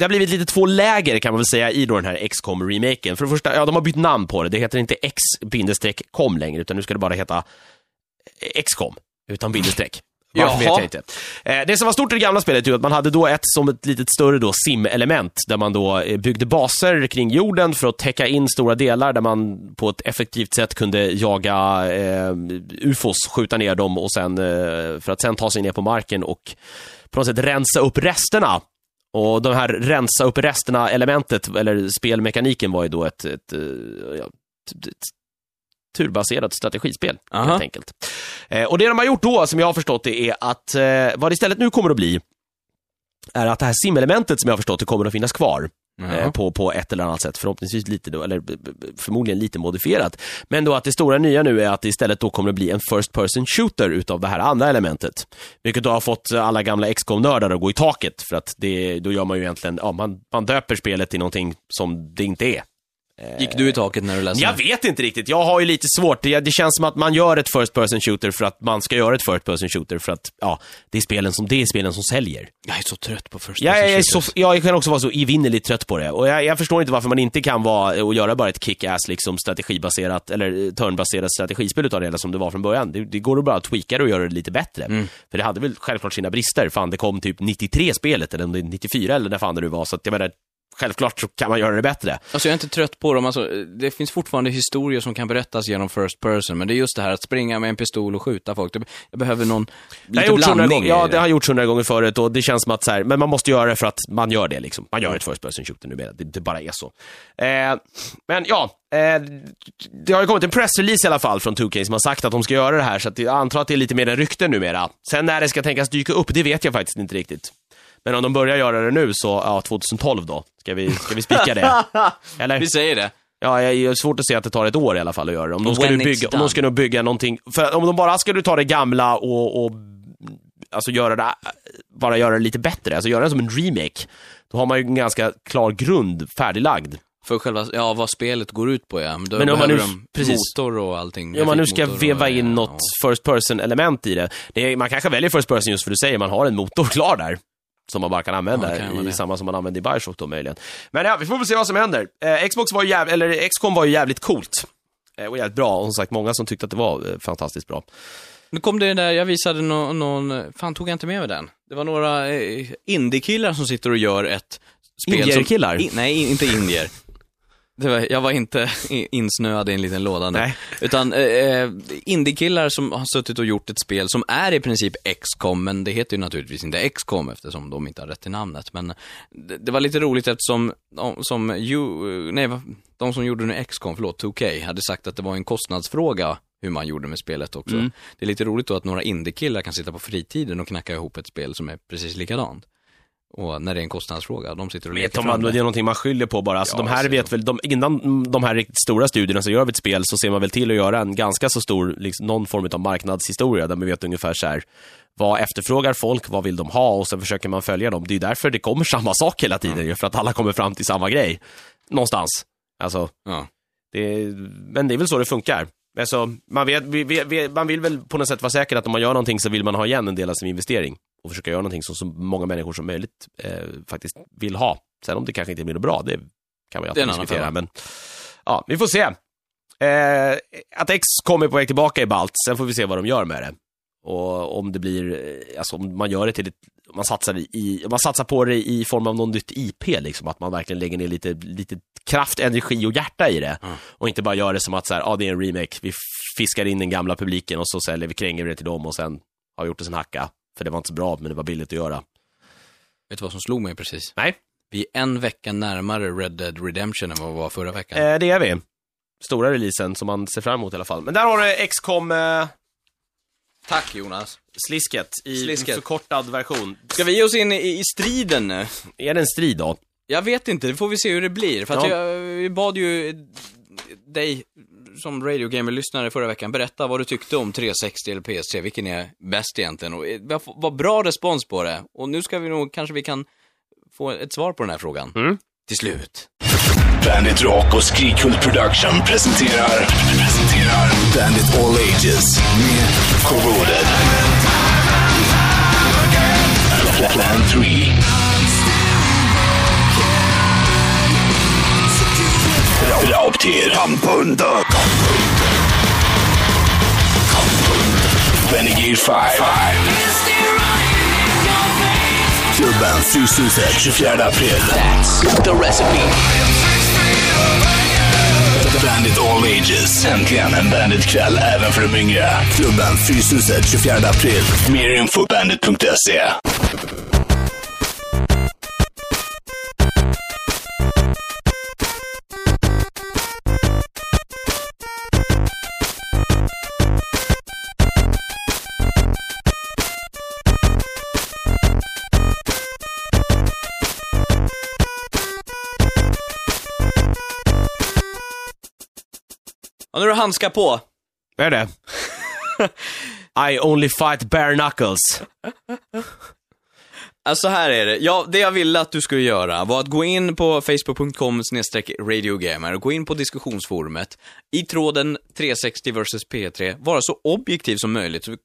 har blivit lite två läger kan man väl säga i då den här XCOM-remaken. För det första, ja, de har bytt namn på det. Det heter inte X-com längre, utan nu ska det bara heta XCOM. Utan bindestreck. Varför vet jag inte. Det som var stort i det gamla spelet är att man hade då ett litet större då sim-element där man då byggde baser kring jorden för att täcka in stora delar där man på ett effektivt sätt kunde jaga UFOs, skjuta ner dem och sen, för att sen ta sig ner på marken och på något sätt rensa upp resterna. Och de här rensa upp resterna-elementet eller spelmekaniken var ju då ett turbaserat strategispel helt enkelt. Och det de har gjort då, som jag har förstått det, är att vad det istället nu kommer att bli är att det här simelementet, som jag har förstått det, kommer att finnas kvar på ett eller annat sätt, förhoppningsvis lite då, eller förmodligen lite modifierat. Men då att det stora nya nu är att det istället då kommer att bli en first person shooter utav det här andra elementet, vilket då har fått alla gamla XCOM-nördar att gå i taket, för att det, då gör man ju egentligen man döper spelet till någonting som det inte är. Gick du i taket när du läste? Jag vet inte riktigt, jag har ju lite svårt. Det känns som att man gör ett first person shooter för att man ska göra ett first person shooter, för att det är spelen som säljer. Jag är så trött på first person shooters. Jag kan också vara så evinnerligt trött på det. Och jag förstår inte varför man inte kan vara och göra bara ett kick-ass liksom strategibaserat eller turnbaserat strategispel utav det hela som det var från början. Det går att bara tweaka och göra det lite bättre. För det hade väl självklart sina brister. Fan, det kom typ 93 spelet eller 94 eller där fan det var, så att jag menar, självklart så kan man göra det bättre. Alltså jag är inte trött på dem, alltså, det finns fortfarande historier som kan berättas genom first person, men det är just det här att springa med en pistol och skjuta folk. Jag behöver någon lite blandning. Ja, det har gjorts 100 gånger förut och det känns som att så här, men man måste göra det för att man gör det liksom. Man gör ett first person shooter nu, men det bara är så. Men ja, det har ju kommit en pressrelease i alla fall från 2K som har sagt att de ska göra det här, så att jag antar att det är lite mer en rykte numera. Sen när det ska tänkas dyka upp, det vet jag faktiskt inte riktigt. Men om de börjar göra det nu så, ja, 2012 då. Ska vi spika det? Eller? Vi säger det. Ja, det är svårt att se att det tar ett år i alla fall att göra det. Om de ska nog bygga någonting. För om de bara ska ta det gamla och alltså göra det, bara göra det lite bättre. Alltså göra det som en remake. Då har man ju en ganska klar grund färdiglagd. För själva, ja, vad spelet går ut på, ja. Men om man nu, motor och allting. Om man nu ska veva in något first person element i det. Man kanske väljer first person just för att du säger man har en motor klar där. Som man bara kan använda samma som man använder i Bioshock då möjligen. Men ja, vi får väl se vad som händer. XCOM var ju jävligt coolt och jävligt bra, och som sagt många som tyckte att det var fantastiskt bra. Nu kom det där, jag visade någon, fan tog jag inte med den. Det var några indiekillar som sitter och gör ett spel. Indiekillar? Nej, inte indier. Jag var inte insnöad i en liten låda nu. Utan indiekillar som har suttit och gjort ett spel som är i princip XCOM, men det heter ju naturligtvis inte XCOM eftersom de inte har rätt till namnet. Men det var lite roligt eftersom de som gjorde nu XCOM, 2K, hade sagt att det var en kostnadsfråga hur man gjorde med spelet också. Det är lite roligt då att några indiekillar kan sitta på fritiden och knacka ihop ett spel som är precis likadant. Och när det är en kostnadsfråga, de sitter och leker fram det. Det är någonting man skyller på bara. Alltså, ja, de här vet väl, innan de här riktigt stora studierna så gör vi ett spel, så ser man väl till att göra en ganska så stor, liksom, någon form av marknadshistoria där man vet ungefär så här, vad efterfrågar folk, vad vill de ha, och sen försöker man följa dem. Det är ju därför det kommer samma sak hela tiden, för att alla kommer fram till samma grej. Någonstans. Alltså, men det är väl så det funkar. Alltså, man vill väl på något sätt vara säker att om man gör någonting så vill man ha igen en del av sin investering. Och försöka göra någonting som så många människor som möjligt faktiskt vill ha. Sen om det kanske inte blir något bra, det kan man ju alltid diskutera. Men ja, vi får se. Att X kommer på väg tillbaka i Balt, sen får vi se vad de gör med det. Och om det blir, alltså om man gör det till ett, man satsar på det i form av någon nytt IP liksom, att man verkligen lägger ner lite kraft, energi och hjärta i det, och inte bara gör det som att så här, det är en remake, vi fiskar in den gamla publiken och så säljer vi, kränger det till dem och sen har gjort det sen hacka, för det var inte så bra men det var billigt att göra. Vet du vad som slog mig precis? Nej. Vi är en vecka närmare Red Dead Redemption än vad vi var förra veckan. Det är vi. Stora releasen som man ser fram emot i alla fall. Men där har du XCOM. Tack Jonas. Slisket. Förkortad version. Ska vi ge oss in i striden nu? Är det en strid då? Jag vet inte, det får vi se hur det blir. För att jag bad ju dig som Radio Gamer-lyssnare förra veckan berätta vad du tyckte om 360 eller PS3. Vilken är bäst egentligen? Och var bra respons på det. Och nu ska vi nog, kanske vi kan få ett svar på den här frågan. Till slut. Bandit Rock och Skrikult Production presenterar Bandit All Ages med Corroded Plan 3 Raup till Rampunda Renegade 5 Urban Suicide 24 april. That's the recipe. Bandit All Ages. Äntligen en Bandit-kväll även för de yngre. Klubben Suicide 24 april. Mer info bandit.se. Och nu är det handskar på. Vad är det? I only fight bare knuckles. Alltså här är det. Ja, det jag ville att du skulle göra var att gå in på facebook.com/radiogamer och gå in på diskussionsforumet i tråden 360 vs P3. Vara så objektiv som möjligt så vi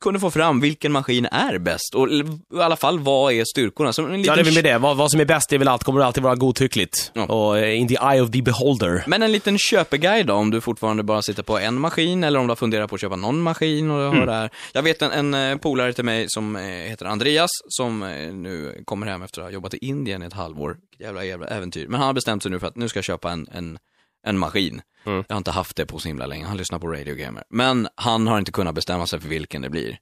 kunde få fram vilken maskin är bäst. Och i alla fall, vad är styrkorna? Som en liten... Ja, det är med det. Vad som är bäst är väl allt, kommer alltid vara godtyckligt. Ja. Och in the eye of the beholder. Men en liten köpeguide då, om du fortfarande bara sitter på en maskin eller om du funderar på att köpa någon maskin. Och det här. Jag vet en polare till mig som heter Andreas som nu kommer hem efter att ha jobbat i Indien i ett halvår. Jävla äventyr. Men han har bestämt sig nu för att nu ska jag köpa en maskin. Jag har inte haft det på så himla länge. Han lyssnar på Radio Gamer. Men han har inte kunnat bestämma sig för vilken det blir.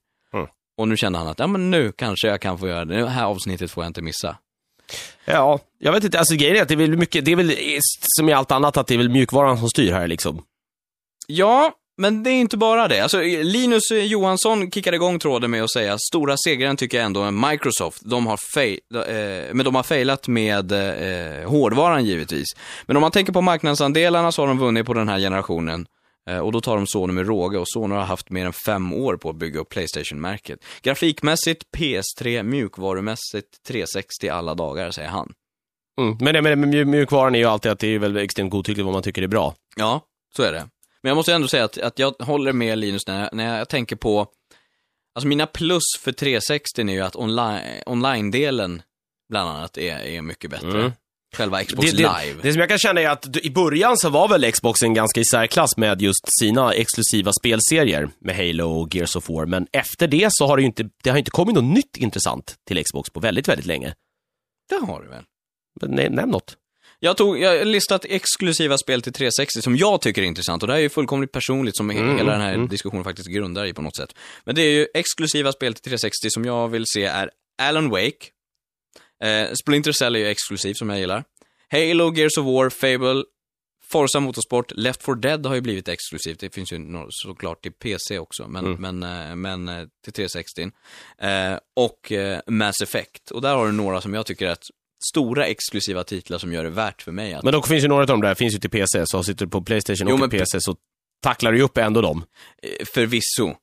Och nu kände han att men nu kanske jag kan få göra det. Det här avsnittet får jag inte missa. Ja, jag vet inte. Alltså grejen är att det är väl mycket, det är väl som i allt annat att det är väl mjukvaran som styr här liksom. Ja, men det är inte bara det. Alltså, Linus Johansson kickade igång tråden med att säga stora segraren tycker jag ändå är Microsoft. De har failat med hårdvaran givetvis. Men om man tänker på marknadsandelarna så har de vunnit på den här generationen. Och då tar de Sony med råge, och Sony har haft mer än 5 år på att bygga upp PlayStation-märket. Grafikmässigt, PS3, mjukvarumässigt, 360 alla dagar, säger han. Men mjukvaran är ju alltid att det är väl extremt godtyckligt vad man tycker är bra. Ja, så är det. Men jag måste ändå säga att jag håller med Linus när jag tänker på... Alltså mina plus för 360 är ju att online-delen bland annat är mycket bättre. Själva Xbox Live. Det som jag kan känna är att i början så var väl Xboxen ganska i särklass med just sina exklusiva spelserier med Halo och Gears of War. Men efter det så har det inte kommit något nytt intressant till Xbox på väldigt, väldigt länge. Det har det väl. Men nämn något. Jag har listat exklusiva spel till 360 som jag tycker är intressant. Och det här är ju fullkomligt personligt som hela den här diskussionen faktiskt grundar i på något sätt. Men det är ju exklusiva spel till 360 som jag vill se är Alan Wake. Splinter Cell är ju exklusiv som jag gillar. Halo, Gears of War, Fable, Forza Motorsport, Left 4 Dead har ju blivit exklusivt. Det finns ju såklart till PC också, men till 360. Och Mass Effect. Och där har du några som jag tycker är att stora exklusiva titlar som gör det värt för mig att... Men då finns ju några av dem där, finns ju till PC. Så sitter du på PlayStation och till PC så tacklar du ju upp ändå dem. Förvisso.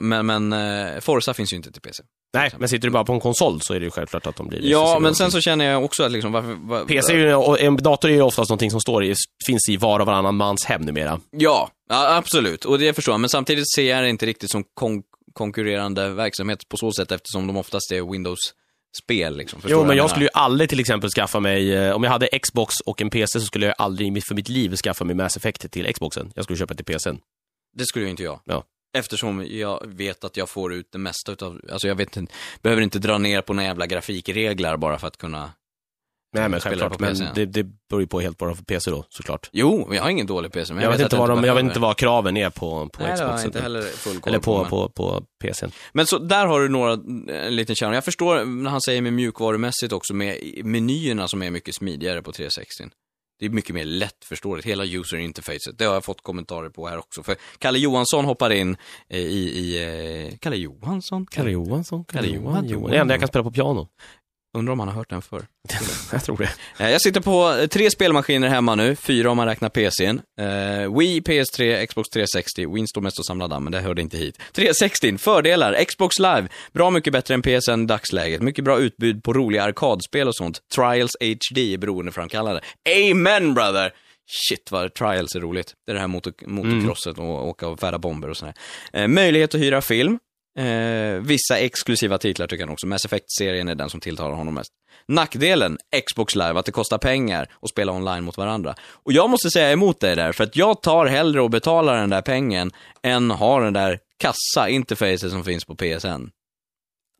Men Forza finns ju inte till PC. Nej, men sitter du bara på en konsol så är det ju självklart att de blir... Ja, men sen så känner jag också att liksom... PC är ju, och en dator är ju oftast någonting som finns i var och varannan mans hem numera. Ja, absolut. Och det förstår jag. Men samtidigt ser jag det inte riktigt som konkurrerande verksamhet på så sätt, eftersom de oftast är Windows... spel liksom. Jo, men jag skulle ju aldrig till exempel skaffa mig, om jag hade Xbox och en PC så skulle jag aldrig för mitt liv skaffa mig Mass Effect till Xboxen. Jag skulle köpa till PC:n. Det skulle ju inte jag. Ja. Eftersom jag vet att jag får ut det mesta utav, alltså jag vet inte, behöver inte dra ner på några jävla grafikregler bara för att kunna. Nej, men självklart, men det beror ju på helt bara för PC då, såklart. Jo, jag har ingen dålig PC, men jag vet inte vad kraven är på nej, Xbox inte heller full koll eller på PC:n. Men så där har du en liten kärna. Jag förstår när han säger med mjukvarumässigt också, med menyerna som är mycket smidigare på 360. Det är mycket mer lättförståeligt, hela user interfacet. Det har jag fått kommentarer på här också. För Kalle Johansson hoppar in i Kalle Johansson. Det enda jag kan spela på piano. Undrar om man har hört den förr. Jag tror det. Jag sitter på 3 spelmaskiner hemma nu. 4 om man räknar PC:n. Wii, PS3, Xbox 360. Wii står mest och samlar damm, men det hörde inte hit. 360, fördelar. Xbox Live. Bra mycket bättre än PSN i dagsläget. Mycket bra utbud på roliga arkadspel och sånt. Trials HD är beroendeframkallande. Amen, brother! Shit, vad Trials är roligt. Det är det här motocrosset och åka och färda bomber och sådär. Möjlighet att hyra film. Vissa exklusiva titlar tycker han också. Mass Effect-serien är den som tilltalar honom mest. Nackdelen, Xbox Live, att det kostar pengar att spela online mot varandra. Och jag måste säga emot dig där, för att jag tar hellre och betalar den där pengen än har den där kassa-interfacet som finns på PSN.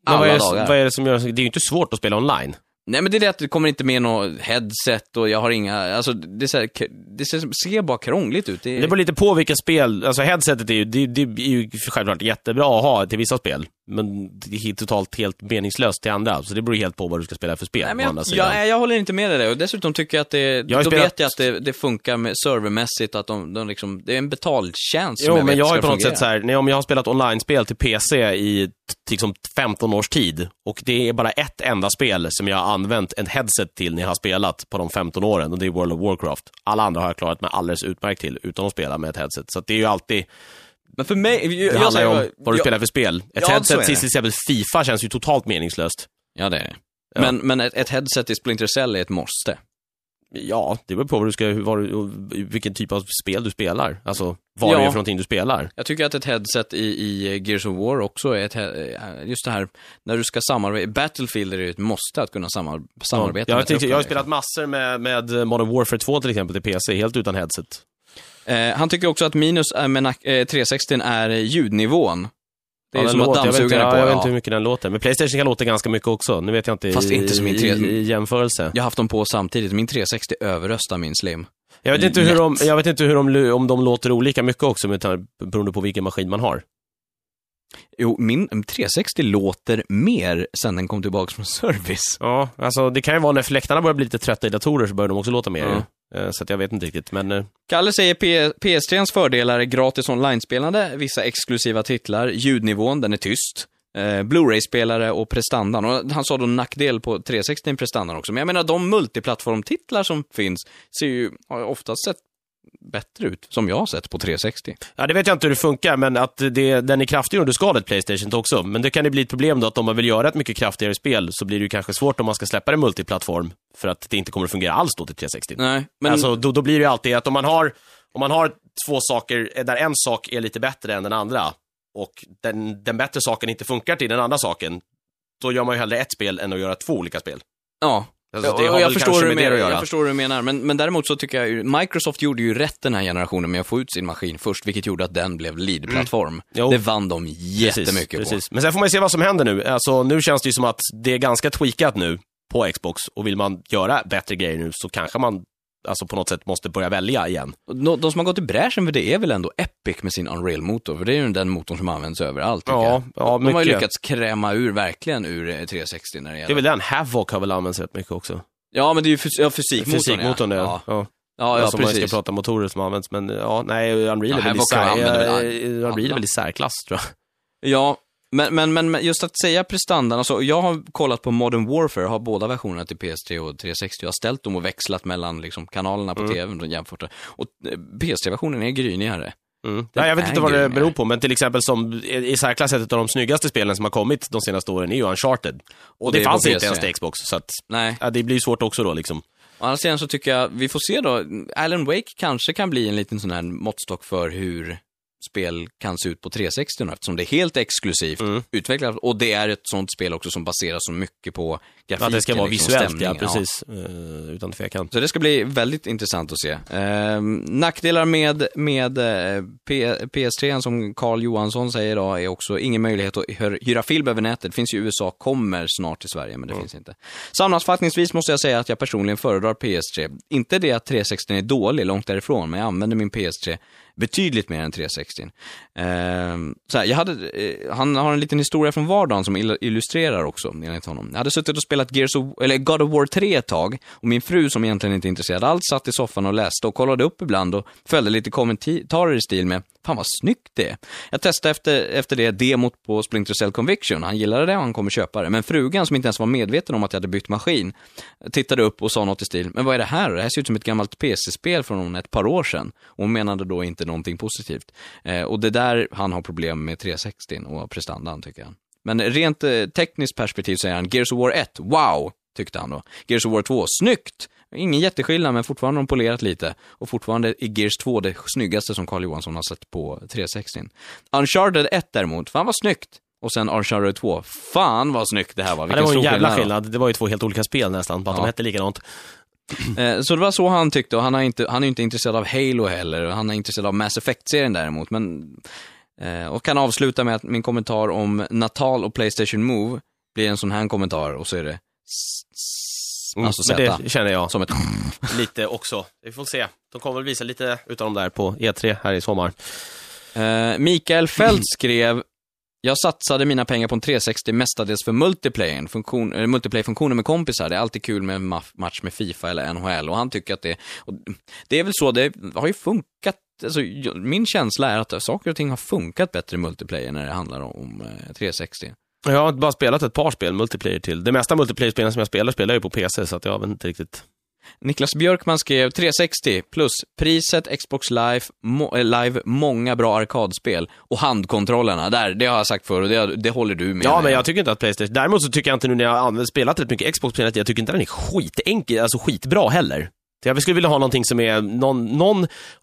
Vad är det som gör? Det är ju inte svårt att spela online. Nej, men det är det att det kommer inte med något headset och jag har inga... Alltså, det ser bara krångligt ut. Det beror lite på vilka spel... Alltså, headsetet är ju självklart jättebra att ha till vissa spel. Men det är totalt helt meningslöst till andra. Så det beror helt på vad du ska spela för spel. Nej, men jag håller inte med det. Och dessutom tycker jag att det funkar med servermässigt. Att de liksom, det är en betaltjänst som jag vet ska fungera. Jo, men jag har på något sätt så här... Nej, om jag har spelat online-spel till PC i liksom 15 års tid. Och det är bara ett enda spel som jag använt en headset till när jag har spelat på de 15 åren. Och det är World of Warcraft. Alla andra har jag klarat mig alldeles utmärkt till utan att spela med ett headset. Så det är ju alltid... Men för mig... Det handlar ju om vad du spelar för spel. Ett headset till exempel FIFA känns ju totalt meningslöst. Ja, det är det. Ja. Men ett headset i Splinter Cell är ett måste. Ja, det beror på vilken typ av spel du spelar. Alltså, vad det är för någonting du spelar. Jag tycker att ett headset i Gears of War också är just det här, när du ska samarbeta. Battlefield är ju ett måste att kunna samarbeta. Jag har spelat massor med Modern Warfare 2 till exempel till PC, helt utan headset. Han tycker också att minus med 360 är ljudnivån. Det är som att dammsugare på. Jag vet inte hur mycket den låter. Men PlayStation kan låta ganska mycket också. Nu vet jag inte. Fast inte som i jämförelse. Jag har haft dem på samtidigt. Min 360 överröstar min Slim. Jag vet inte hur de låter olika mycket också, beroende på vilken maskin man har. Jo, min 360 låter mer sen den kom tillbaka från service. Ja, alltså det kan ju vara när fläktarna börjar bli lite trötta i datorer så börjar de också låta mer. Mm. Så att jag vet inte riktigt, men... Kalle säger PS3:s fördelar är gratis online-spelande, vissa exklusiva titlar, ljudnivån, den är tyst, Blu-ray-spelare och prestandan. Och han sa då nackdel på 360 prestandan också. Men jag menar, de multiplattformtitlar som finns har jag oftast sett bättre ut, som jag har sett på 360. Ja, det vet jag inte hur det funkar, men att den är kraftigare under skalet PlayStation också. Men det kan ju bli ett problem då, att om man vill göra ett mycket kraftigare spel så blir det ju kanske svårt om man ska släppa det multiplattform, för att det inte kommer att fungera alls då till 360. Nej, men... Alltså, då blir det ju alltid att om man har två saker där en sak är lite bättre än den andra och den bättre saken inte funkar till den andra saken, då gör man ju hellre ett spel än att göra två olika spel. Ja. Alltså, jag förstår hur du menar, men däremot så tycker jag Microsoft gjorde ju rätt den här generationen med att få ut sin maskin först, vilket gjorde att den blev lead-plattform. Det vann de jättemycket på. Men sen får man ju se vad som händer nu. Alltså, nu känns det ju som att det är ganska tweakat nu på Xbox, och vill man göra bättre grejer nu så kanske man alltså på något sätt måste börja välja igen. De som har gått i bräschen för det är väl ändå Epic med sin Unreal-motor, för det är ju den motorn som används överallt. Ja, de har ju lyckats kräma verkligen ur 360 när det gäller. Det är väl den Havoc har väl använts rätt mycket också. Ja, men det är ju fysikmotorn. Ja, som precis. Man ska prata motorer som används, men Unreal är väl i särklass, tror jag. Ja. Men just att säga prestandan, alltså jag har kollat på Modern Warfare, har båda versionerna till PS3 och 360, jag har ställt dem och växlat mellan liksom kanalerna på tvn och jämfört, och PS3-versionen är grynigare. Nej, jag vet inte vad det beror på, men till exempel som i särklass ett av de snyggaste spelen som har kommit de senaste åren är ju Uncharted, och det fanns inte ens till Xbox, så att, nej. Ja, det blir svårt också då liksom. Å andra sidan så tycker jag, vi får se då, Alan Wake kanske kan bli en liten sån här måttstock för hur spel kan se ut på 360 nu, eftersom det är helt exklusivt utvecklat. Och det är ett sånt spel också som baseras så mycket på grafiken. Att det ska vara liksom visuellt, ja precis. Ja. Utan tvekan. Så det ska bli väldigt intressant att se. Nackdelar med PS3 som Carl Johansson säger idag är också ingen möjlighet att hyra film över nätet. Det finns ju i USA, kommer snart till Sverige, men det finns inte. Sammanfattningsvis måste jag säga att jag personligen föredrar PS3. Inte det att 360 är dålig, långt därifrån, men jag använder min PS3 betydligt mer än 360. Han har en liten historia från vardagen som illustrerar också, enligt honom. Jag hade suttit och spelat God of War 3 ett tag, och min fru, som egentligen inte är intresserad alls, satt i soffan och läste och kollade upp ibland och följde lite kommentarer i stil med "Fan vad snyggt det är." Jag testade efter det demot på Splinter Cell Conviction. Han gillade det och han kommer köpa det. Men frugan, som inte ens var medveten om att jag hade bytt maskin, tittade upp och sa något i stil: "Men vad är det här? Det här ser ut som ett gammalt PC-spel från ett par år sedan." Och hon menade då inte någonting positivt. Och det där han har problem med 360 och prestandan, tycker han. Men rent tekniskt perspektiv säger han: Gears of War 1, wow, tyckte han då. Gears of War 2, snyggt! Ingen jätteskillnad, men fortfarande har de polerat lite. Och fortfarande är Gears 2 det snyggaste som Carl Johansson har sett på 360. Uncharted 1 däremot, fan vad snyggt! Och sen Uncharted 2, fan vad snyggt det här var. Ja, det var en jävla skillnad, det var ju två helt olika spel nästan, bara att de hette likadant. Så det var så han tyckte, och han är inte intresserad av Halo heller. Han är intresserad av Mass Effect-serien däremot, men, och kan avsluta med att min kommentar om Natal och PlayStation Move blir en sån här kommentar, och så är det alltså det känner jag som ett lite också. Vi får se, de kommer väl visa lite utav dem där på E3 här i sommar. Mikael Fält skrev: jag satsade mina pengar på en 360 mestadels för multiplayer-funktionen med kompisar. Det är alltid kul med en match med FIFA eller NHL. Och han tycker att det är väl så, det har ju funkat. Alltså, min känsla är att saker och ting har funkat bättre i multiplayer när det handlar om 360. Jag har bara spelat ett par spel multiplayer till. Det mesta multiplayer-spelen som jag spelar ju på PC, så att jag vet inte riktigt. Niklas Björkman skrev: 360 plus priset, Xbox Live, Live, många bra arkadspel och handkontrollerna. Där, det har jag sagt förr, och det håller du med. Ja, men jag tycker inte att PlayStation... Däremot så tycker jag inte, nu när jag har spelat rätt mycket Xbox-spel, jag tycker inte att den är skitenkel, alltså skitbra heller. Jag skulle vilja ha någonting som är om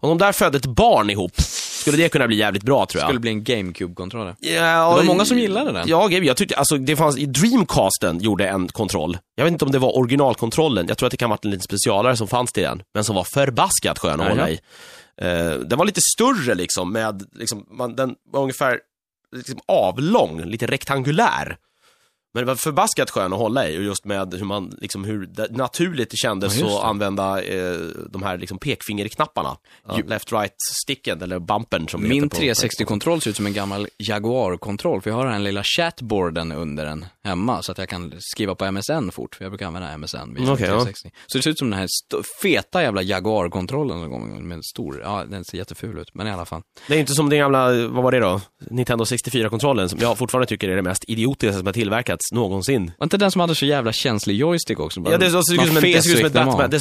de där födde ett barn ihop, skulle det kunna bli jävligt bra, tror jag. Skulle bli en GameCube-kontroll. Ja, det var många som gillade den. Ja, jag tyckte, alltså, det fanns i Dreamcasten, gjorde en kontroll. Jag vet inte om det var originalkontrollen. Jag tror att det kan vara en liten specialare som fanns till den, men som var förbaskat skön att hålla i. Den var lite större liksom, med liksom, den var ungefär liksom avlång, lite rektangulär. Men det var förbaskat skön att hålla i, och just med hur man liksom, hur naturligt det kändes att använda de här liksom pekfingerknapparna, left right sticken eller bumpern som min 360-kontroll ser ut som en gammal Jaguar-kontroll, för jag har den lilla chatboarden under den hemma, så att jag kan skriva på MSN fort, för jag brukar använda MSN vid 360. Ja. Så det ser ut som den här feta jävla Jaguar-kontrollen någon gång, med stor, ja, den ser jätteful ut, men i alla fall. Det är inte som den gamla, vad var det då? Nintendo 64-kontrollen, som jag fortfarande tycker är det mest idiotiska som har tillverkats någonsin. Var inte den som hade så jävla känslig joystick också? Ja, det såg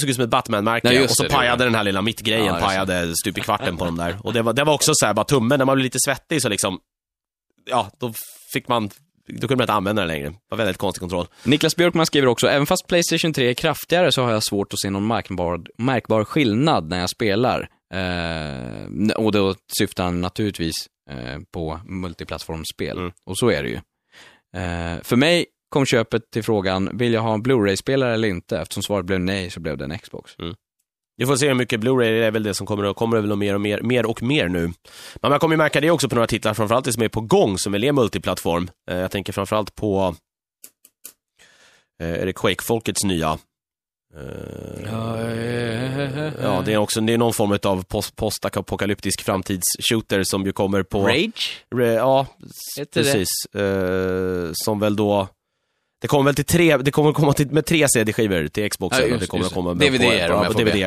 ut som ett Batman-märke. Nej, och så pajade den här lilla mittgrejen, pajade stup i kvarten på dem där. Och det var också så här, bara tummen, när man blev lite svettig så liksom, ja, då kunde man inte använda den längre. Det var väldigt konstig kontroll. Niklas Björkman skriver också: även fast PlayStation 3 är kraftigare så har jag svårt att se någon märkbar skillnad när jag spelar. Och då syftar han naturligtvis på multiplattformsspel. Och så är det ju. För mig kom köpet till frågan: vill jag ha en Blu-ray-spelare eller inte? Eftersom svaret blev nej, så blev det en Xbox. Vi får se hur mycket Blu-ray det är, väl det som kommer väl mer och mer nu. Men man kommer ju märka det också på några titlar, framförallt det som är på gång, som väl är multiplattform. Jag tänker framförallt på är det Quake-folkets nya ja, det är också, det är någon form av postapokalyptisk framtidsshooter som ju kommer på Rage? Ja, precis. Som väl då, det kommer väl till det kommer komma till med 3 CD-skivor till Xbox, och det kommer att komma med DVD-er,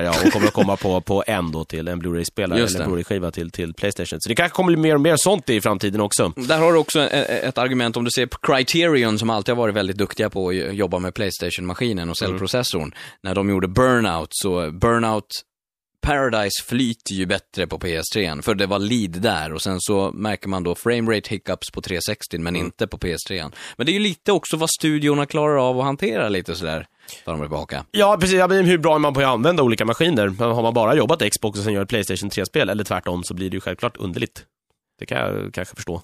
ja, och kommer att komma på en då till en Blu-ray-spelare eller en Blu-ray-skiva till PlayStation. Så det kanske kommer mer och mer sånt i framtiden också. Där har du också ett argument, om du ser på Criterion, som alltid har varit väldigt duktiga på att jobba med PlayStation-maskinen och cellprocessorn. När de gjorde Burnout, så Burnout Paradise flyter ju bättre på PS3, för det var lead där, och sen så märker man då framerate hiccups på 360, men inte på PS3. Men det är ju lite också vad studiorna klarar av att hantera lite sådär. Ja, precis. Ja, men hur bra är man på att använda olika maskiner? Har man bara jobbat Xbox och sen gör PlayStation 3-spel, eller tvärtom, så blir det ju självklart underligt. Det kan jag kanske förstå.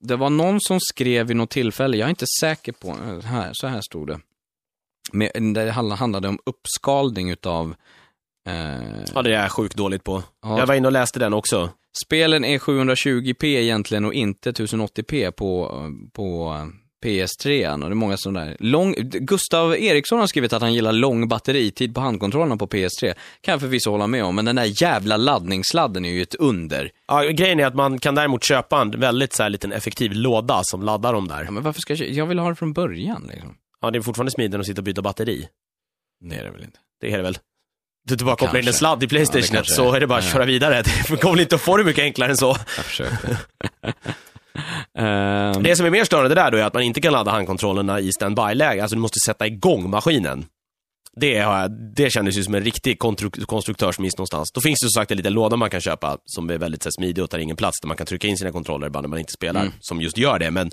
Det var någon som skrev i något tillfälle, jag är inte säker på, här, så här stod det. Men det handlade om uppskalning utav... Ja, det är jag sjukt dåligt på. Ja. Jag var inne och läste den också. Spelen är 720p egentligen och inte 1080p på PS3. Och det är många sådana där. Gustav Eriksson har skrivit att han gillar lång batteritid på handkontrollerna på PS3. Kan jag förvisso hålla med om, men den där jävla laddningssladden är ju ett under. Ja, grejen är att man kan däremot köpa en väldigt så här liten effektiv låda som laddar dem där. Ja, men varför ska jag vill ha det från början liksom. Ja, det är fortfarande smiden att sitta och byta batteri. Nej, det är väl inte. Det är det väl. Du bara kopplar in en sladd i PlayStation, ja, så är det bara att köra vidare. Det kommer inte att få det mycket enklare än så. Jag försöker. Det som är mer störande där då är att man inte kan ladda handkontrollerna i standby-läge. Alltså du måste sätta igång maskinen. Det kändes ju som en riktig konstruktörsmiss någonstans. Då finns det som sagt en liten låda man kan köpa som är väldigt smidig och tar ingen plats, där man kan trycka in sina kontroller bara när man inte spelar, som just gör det. Men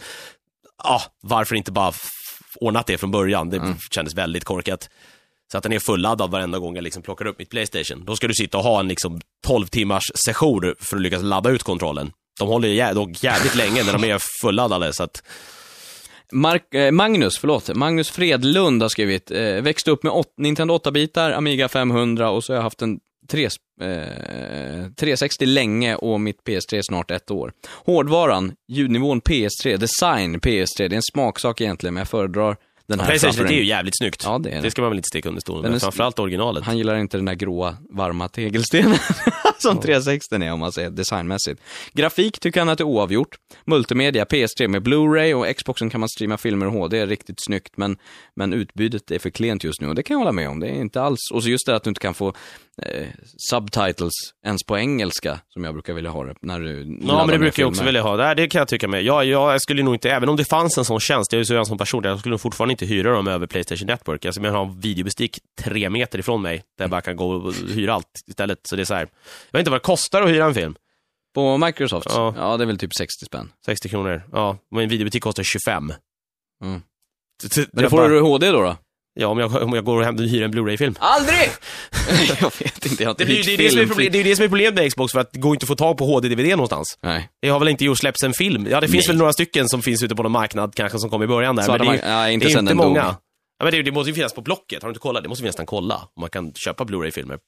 varför inte bara ordnat det från början? Det kändes väldigt korkat. Så att den är fulladdad varenda gång jag liksom plockar upp mitt PlayStation. Då ska du sitta och ha en liksom 12 timmars session för att lyckas ladda ut kontrollen. De håller ju jävligt länge när de är fulladdade. Så att... Magnus Fredlund har skrivit, växte upp med Nintendo 8-bitar, Amiga 500 och så har jag haft en 360 länge och mitt PS3 snart 1 år. Hårdvaran, ljudnivån PS3, design PS3, det är en smaksak egentligen, men jag föredrar den här. PlayStation, det är ju jävligt snyggt. Ja, det ska man väl inte sticka under stolen med. Framförallt originalet. Han gillar inte den där gråa, varma tegelstenen som 360 är, om man säger designmässigt. Grafik tycker han att det är oavgjort. Multimedia, PS3 med Blu-ray och Xboxen kan man streama filmer och HD. Det är riktigt snyggt, men utbudet är för klent just nu. Och det kan jag hålla med om. Det är inte alls... Och så just det att du inte kan få subtitles ens på engelska, som jag brukar vilja ha det när du... Ja, men det brukar jag också vilja ha. Det kan jag tycka med. Jag skulle nog inte... Även om det fanns en sån tjänst, jag är ju en sån person, jag skulle nog fortfarande inte hyra dem över PlayStation Network. Alltså, jag har en videobestick 3 meter ifrån mig där jag bara kan gå och hyra allt istället. Så det är så här. Jag vet inte vad det kostar att hyra en film. På Microsoft? Ja, det är väl typ 60 spänn. 60 kronor, ja. Men en videobutik kostar 25. Mm. Men då får du HD då? Ja, om jag går och hyr en Blu-ray-film. Aldrig! Jag vet inte. Jag det är det som är problemet med Xbox, för att det går inte att få tag på HD-DVD någonstans. Nej. Jag har väl inte gjort släpps en film. Ja, det finns väl några stycken som finns ute på någon marknad kanske som kom i början där. Så men det är inte många. Ja, men det måste ju finnas på Blocket. Har du inte kollat? Det måste vi nästan kolla. Om man kan köpa Blu-ray-filmer.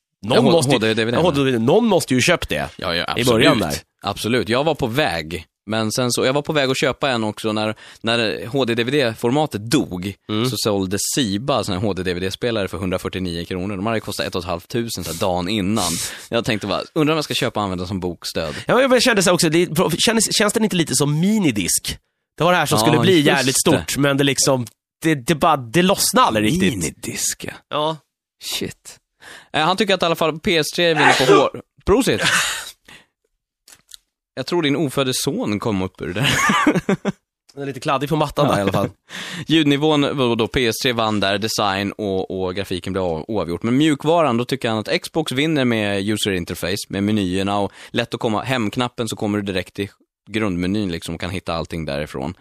Någon måste ju köpa det i början där. Absolut. Jag var på väg. Men sen så, jag var på väg att köpa en också när HD-DVD-formatet dog, så sålde Siba en HD-DVD-spelare för 149 kronor. De hade kostat 1 500 så här, dagen innan. Jag tänkte bara, undrar om jag ska köpa och använda som bokstöd. Ja, jag kände så här också, känns den inte lite som minidisk? Det var det här som skulle bli jävligt stort, men det liksom, det lossnade aldrig riktigt. Minidisk, ja. Shit. Han tycker att i alla fall PS3 vinner på hår. Prosit! Jag tror din ofödde son kom upp ur det där. Den är lite kladdig på mattan där i alla fall. Ljudnivån var då PS3 vann där, design och grafiken blev oavgjort. Men mjukvaran, då tycker han att Xbox vinner med user interface, med menyerna och lätt att komma hemknappen, så kommer du direkt till grundmenyn liksom, kan hitta allting därifrån.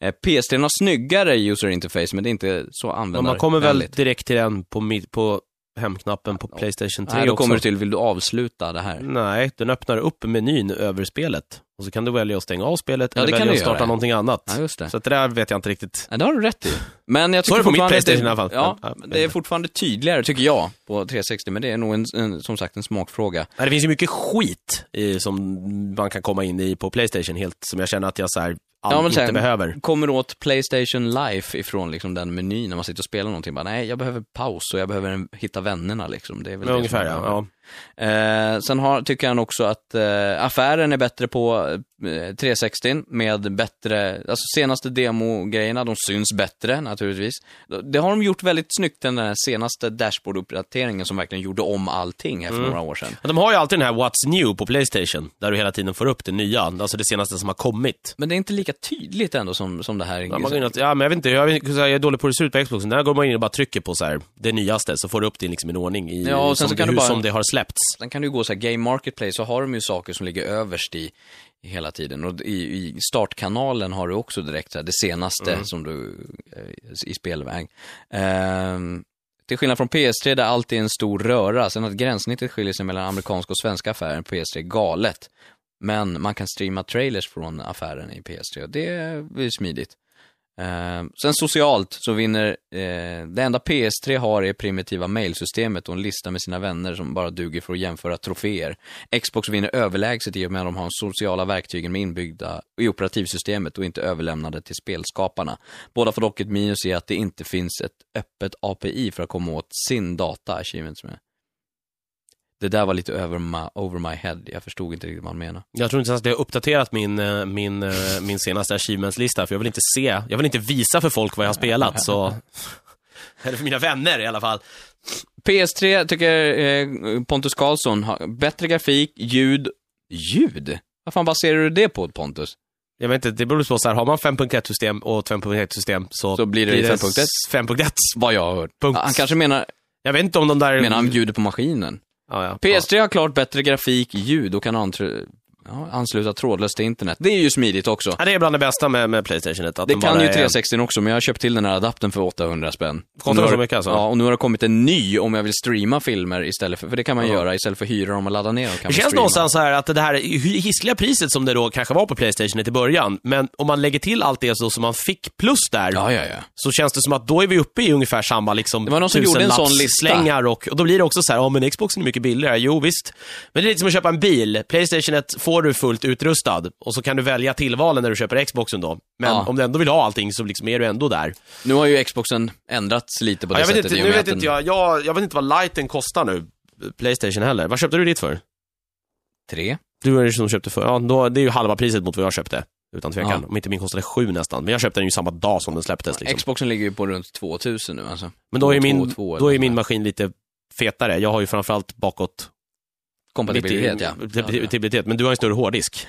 PS3 har snyggare user interface, men det är inte så användare. Man kommer väl direkt till den på hemknappen på PlayStation 3 då också. Kommer du till, vill du avsluta det här? Nej, den öppnar upp menyn över spelet. Och så kan du välja att stänga av spelet eller välja att starta någonting annat. Ja, just det. Så det där vet jag inte riktigt. Ja, det har du rätt i. Men jag tycker på mitt PlayStation i alla fall. Ja, men det är fortfarande tydligare tycker jag på 360, men det är nog som sagt en smakfråga. Ja, det finns ju mycket skit som man kan komma in i på PlayStation helt, som jag känner att jag så här inte behöver. Kommer åt PlayStation Live ifrån liksom den menyn när man sitter och spelar någonting. Bara, nej, jag behöver paus och jag behöver hitta vännerna liksom. Det är väl det ungefär, ja. Sen tycker han också att affären är bättre på 360 med bättre, alltså senaste demogrejerna, de syns bättre naturligtvis. Det har de gjort väldigt snyggt, den här senaste dashboard-uppdateringen som verkligen gjorde om allting här för några år sedan. De har ju alltid den här What's New på PlayStation, där du hela tiden får upp det nya, alltså det senaste som har kommit. Men det är inte lika tydligt ändå som det här. Ja, men jag vet inte, jag är dålig på det ser ut på Xboxen. Där går man in och bara trycker på så här, det nyaste, så får du upp det liksom i ordning i, ja, och sen så kan du bara, som det har släppts. Sen kan du gå så här, Game Marketplace, så har de ju saker som ligger överst i hela tiden. Och i startkanalen har du också direkt så här, det senaste som du i spelväg. till skillnad från PS3 där allt är en stor röra. Sen att gränssnittet skiljer sig mellan amerikanska och svenska affären på PS3 är galet. Men man kan streama trailers från affären i PS3 och det blir smidigt. Sen socialt så vinner det enda PS3 har är primitiva mailsystemet och en lista med sina vänner som bara duger för att jämföra troféer. Xbox vinner överlägset i och med att de har sociala verktygen med inbyggda i operativsystemet och inte överlämnade till spelskaparna. Båda får dock ett minus i att det inte finns ett öppet API för att komma åt sin data achievements med. Det där var lite over my head. Jag förstod inte riktigt vad man menar. Jag tror inte att jag har uppdaterat min senaste achievements-lista. För jag vill inte visa för folk vad jag har spelat. Så. Eller för mina vänner i alla fall. PS3 tycker Pontus Karlsson har bättre grafik, ljud. Ljud? Vad fan baserar du det på, Pontus? Jag vet inte, det beror på så här, har man 5.1-system och 2.1-system så blir det 5.1. 5.1, vad jag har hört. Han kanske menar... Jag vet inte om de där... Menar han ljud på maskinen? Ah, ja. PS3 har klart bättre grafik, ljud och kan ansluta trådlöst till internet. Det är ju smidigt också. Ja, det är bland det bästa med PlayStation. Att det kan ju 360 också, men jag har köpt till den här adaptern för 800 spänn. Kostar så mycket alltså? Ja, och nu har det kommit en ny om jag vill streama filmer istället för det kan man göra istället för hyra dem och ladda ner dem. Kan det känns någonstans så här att det här hiskliga priset som det då kanske var på PlayStation i början, men om man lägger till allt det så som man fick plus där, ja. Så känns det som att då är vi uppe i ungefär samma liksom. Det var någon som gjorde en sån lista. Slängar och då blir det också så här, men Xboxen är mycket billigare. Jo visst. Men det är lite som att köpa en bil. PlayStation 1 får du fullt utrustad och så kan du välja tillvalen när du köper Xboxen då. Men om du ändå vill ha allting så liksom är du ändå där. Nu har ju Xboxen ändrats lite på det sättet. Jag vet inte vad lighten kostar nu. PlayStation heller. Vad köpte du ditt för? 3. Du är ju som köpte för. Ja, då, det är ju halva priset mot vad jag köpte. Utan tvekan. Ja. Om inte min kostade 7 nästan. Men jag köpte den ju samma dag som den släpptes. Liksom. Xboxen ligger ju på runt 2000 nu alltså. Men då är min maskin lite fetare. Jag har ju framförallt bakåt kompatibilitet, men du har en större hårddisk.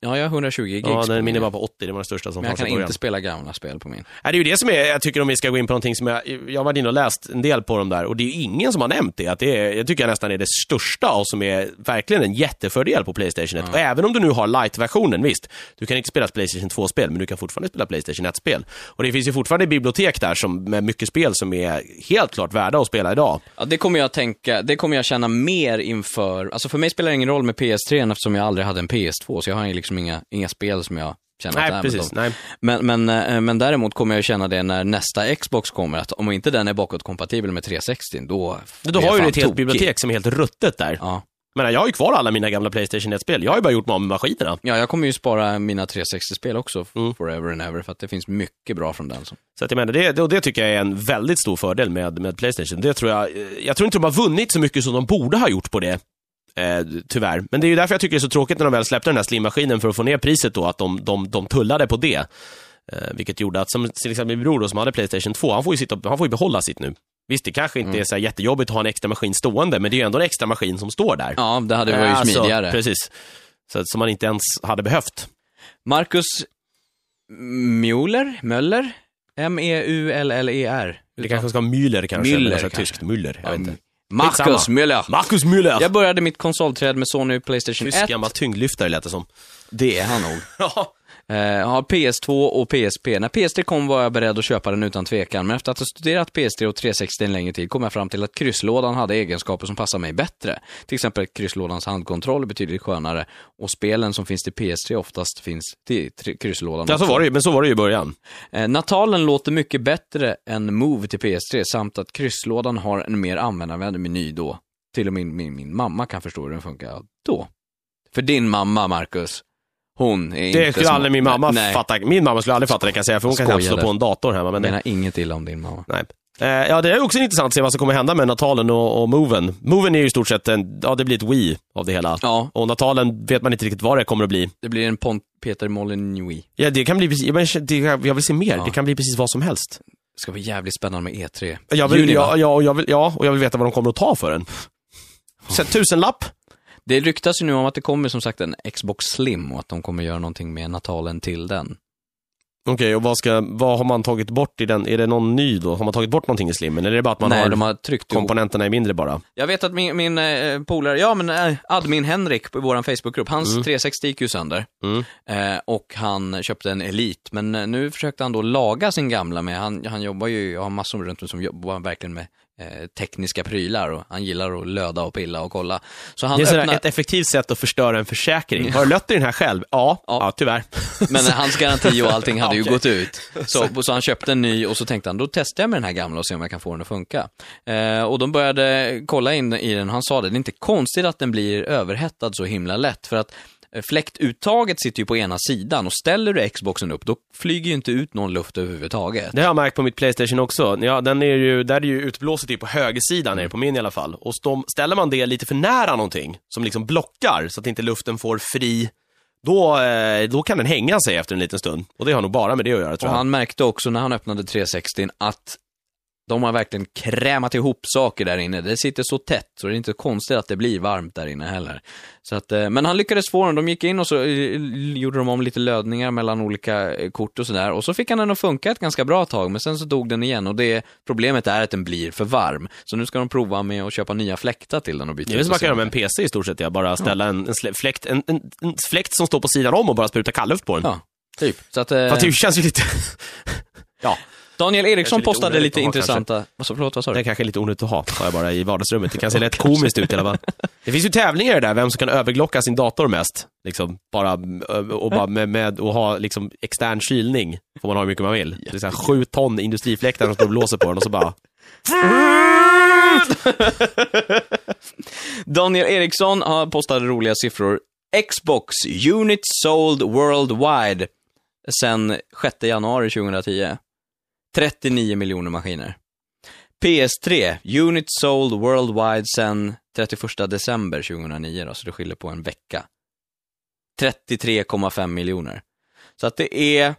Ja, jag har 120 gig. Ja, den min är bara på 80, det var den största som fanns. Jag kan inte spela gamla spel på min. Nej, det är ju det som är, jag tycker om vi ska gå in på någonting som jag var inne och läst en del på dem där, och det är ju ingen som har nämnt det, att det är, jag tycker jag nästan är det största och som är verkligen en jättefördel på PlayStation 1. Ja. Och även om du nu har light-versionen, visst, du kan inte spela PlayStation 2-spel, men du kan fortfarande spela PlayStation 1-spel. Och det finns ju fortfarande bibliotek där som, med mycket spel som är helt klart värda att spela idag. Ja, det kommer jag känna mer inför, alltså för mig spelar det ingen roll med PS3 eftersom jag aldrig hade en PS2, så jag har en liksom inga spel som jag känner att nej. Men däremot kommer jag känna det när nästa Xbox kommer, att om inte den är bakåtkompatibel med 360 då har ju ett helt bibliotek som är helt ruttet där. Ja. Men jag har ju kvar alla mina gamla PlayStation 1-spel. Jag har ju bara gjort mig av med maskinerna. Ja, jag kommer ju spara mina 360-spel också forever and ever, för att det finns mycket bra från den. Så att jag menar, det tycker jag är en väldigt stor fördel med PlayStation. Det tror jag tror inte de har vunnit så mycket som de borde ha gjort på det. Tyvärr. Men det är ju därför jag tycker det är så tråkigt när de väl släppte den här slimmaskinen för att få ner priset då, att de tullade på det. Vilket gjorde att, som till exempel min bror då, som hade PlayStation 2, han får ju behålla sitt nu. Visst, det kanske inte är så här jättejobbigt att ha en extra maskin stående, men det är ju ändå en extra maskin som står där. Ja, det hade varit smidigare. Alltså, precis. Så att, som man inte ens hade behövt. Marcus Möller? Muller. Det kanske ska vara Müller kanske. Müller, tyskt Müller, jag vet inte. Marcus Müller. Jag började mitt konsolträd med Sony PlayStation 1. Tysk gammal tyngdlyftare lät det som. Det är han nog. Jag har PS2 och PSP. När PS3 kom var jag beredd att köpa den utan tvekan, men efter att ha studerat PS3 och 360 en längre tid kom jag fram till att krysslådan hade egenskaper som passade mig bättre. Till exempel krysslådans handkontroll är betydligt skönare, och spelen som finns till PS3 oftast finns till krysslådan. Ja, så var det ju i början. Natalen låter mycket bättre än Move till PS3, samt att krysslådan har en mer användarvänlig meny då. Till och med min mamma kan förstå hur den funkar då. För din mamma, Marcus. Hon är inte. Det skulle aldrig min mamma fatta. Min mamma skulle aldrig fatta det, kan jag säga, för hon kan inte slå på en dator hemma. Men menar inget illa om din mamma. Nej. Ja, det är också intressant att se vad som kommer hända med Natalen och Moven. Moven är ju i stort sett det blir ett Wii av det hela. Ja. Och Natalen vet man inte riktigt vad det kommer att bli. Det blir en Peter Molyneux Wii. Ja, det kan bli jag vill se mer. Ja. Det kan bli precis vad som helst. Det ska bli jävligt spännande med E3. Jag vill veta vad de kommer att ta för den. Sätt 1000-lapp. Det ryktas ju nu om att det kommer som sagt en Xbox Slim och att de kommer göra någonting med Natalen till den. Okej, och vad har man tagit bort i den? Är det någon ny då? Har man tagit bort någonting i slimmen? Eller är det bara att man har tryckt komponenterna ihop? Är mindre bara? Jag vet att min polare, admin Henrik på vår Facebookgrupp, hans 360 gick ju sönder. Och han köpte en Elite. Men nu försökte han då laga sin gamla med, han jobbar ju, jag har massor runt om som jobbar verkligen med tekniska prylar, och han gillar att löda och pilla och kolla. Så han ett effektivt sätt att förstöra en försäkring. Har du löpt i den här själv? Ja, tyvärr. Men hans garanti och allting hade ju gått ut. Så han köpte en ny och så tänkte han, då testar jag med den här gamla och ser om jag kan få den att funka. Och de började kolla in i den, och han sa det är inte konstigt att den blir överhettad så himla lätt, för att fläktuttaget sitter ju på ena sidan, och ställer du Xboxen upp, då flyger ju inte ut någon luft överhuvudtaget. Det har jag märkt på mitt PlayStation också. Ja, där är ju utblåset på högersidan, är det på min i alla fall. Och ställer man det lite för nära någonting som liksom blockar så att inte luften får fri, då kan den hänga sig efter en liten stund. Och det har nog bara med det att göra, tror jag. Och han märkte också när han öppnade 360 att de har verkligen krämat ihop saker där inne. Det sitter så tätt, så det är inte konstigt att det blir varmt där inne heller. Så att, men han lyckades få den. De gick in och så gjorde de om lite lödningar mellan olika kort och sådär. Och så fick han den att funka ett ganska bra tag, men sen så dog den igen. Och det problemet är att den blir för varm. Så nu ska de prova med att köpa nya fläktar till den och byta. Det är som man kan göra med en PC i stort sett. Jag bara ställa en fläkt som står på sidan om och bara spruta kallluft på den. Ja, typ. Så att, fast det känns ju lite... ja. Daniel Eriksson postade lite intressanta... Vad sa du? Det är kanske lite onödigt att ha, jag bara i vardagsrummet. Det kan se rätt komiskt ut i alla fall. Det finns ju tävlingar där, vem som kan överglocka sin dator mest. Liksom, och ha liksom extern kylning. Får man ha hur mycket man vill. Det är så här 7 ton industrifläktar som står och blåser på den och så bara... Daniel Eriksson har postat roliga siffror. Xbox units sold worldwide sen 6 januari 2010. 39 miljoner maskiner. PS3, units sold worldwide sen 31 december 2009 då, så det skiljer på en vecka. 33,5 miljoner. Så att det är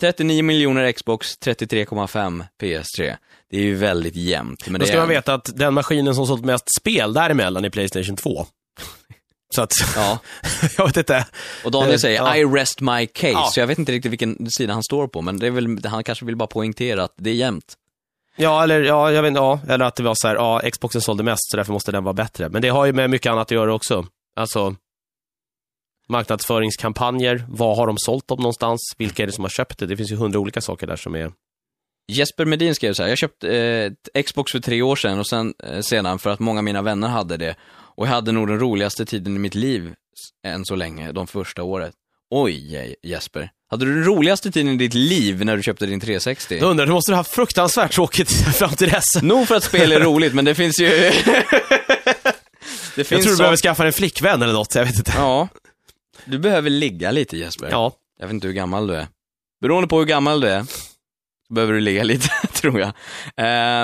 39 miljoner Xbox, 33,5 PS3. Det är ju väldigt jämnt. Men då ska man veta att den maskinen som sålt mest spel däremellan är PlayStation 2. Så att, ja. Jag vet inte. Och Daniel säger, I rest my case. Ja. Så jag vet inte riktigt vilken sida han står på, men det är väl, han kanske vill bara poängtera att det är jämnt. Ja, eller jag vet inte, eller att det var så här, Xboxen sålde mest så därför måste den vara bättre. Men det har ju med mycket annat att göra också. Alltså marknadsföringskampanjer, vad har de sålt om någonstans? Vilka är det som har köpt det? Det finns ju 100 olika saker där som är... Jesper Medin skrev så här, jag köpte Xbox för 3 år sedan och sedan för att många av mina vänner hade det. Och jag hade nog den roligaste tiden i mitt liv än så länge, de första året. Oj, Jesper. Hade du den roligaste tiden i ditt liv när du köpte din 360? Jag undrar, du måste ha fruktansvärt tråkigt fram till dess. Nog för att spel är roligt, men det finns ju... Jag tror du behöver skaffa en flickvän eller något, jag vet inte. Ja, du behöver ligga lite, Jesper. Ja. Jag vet inte hur gammal du är. Beroende på hur gammal du är, behöver du ligga lite, tror jag.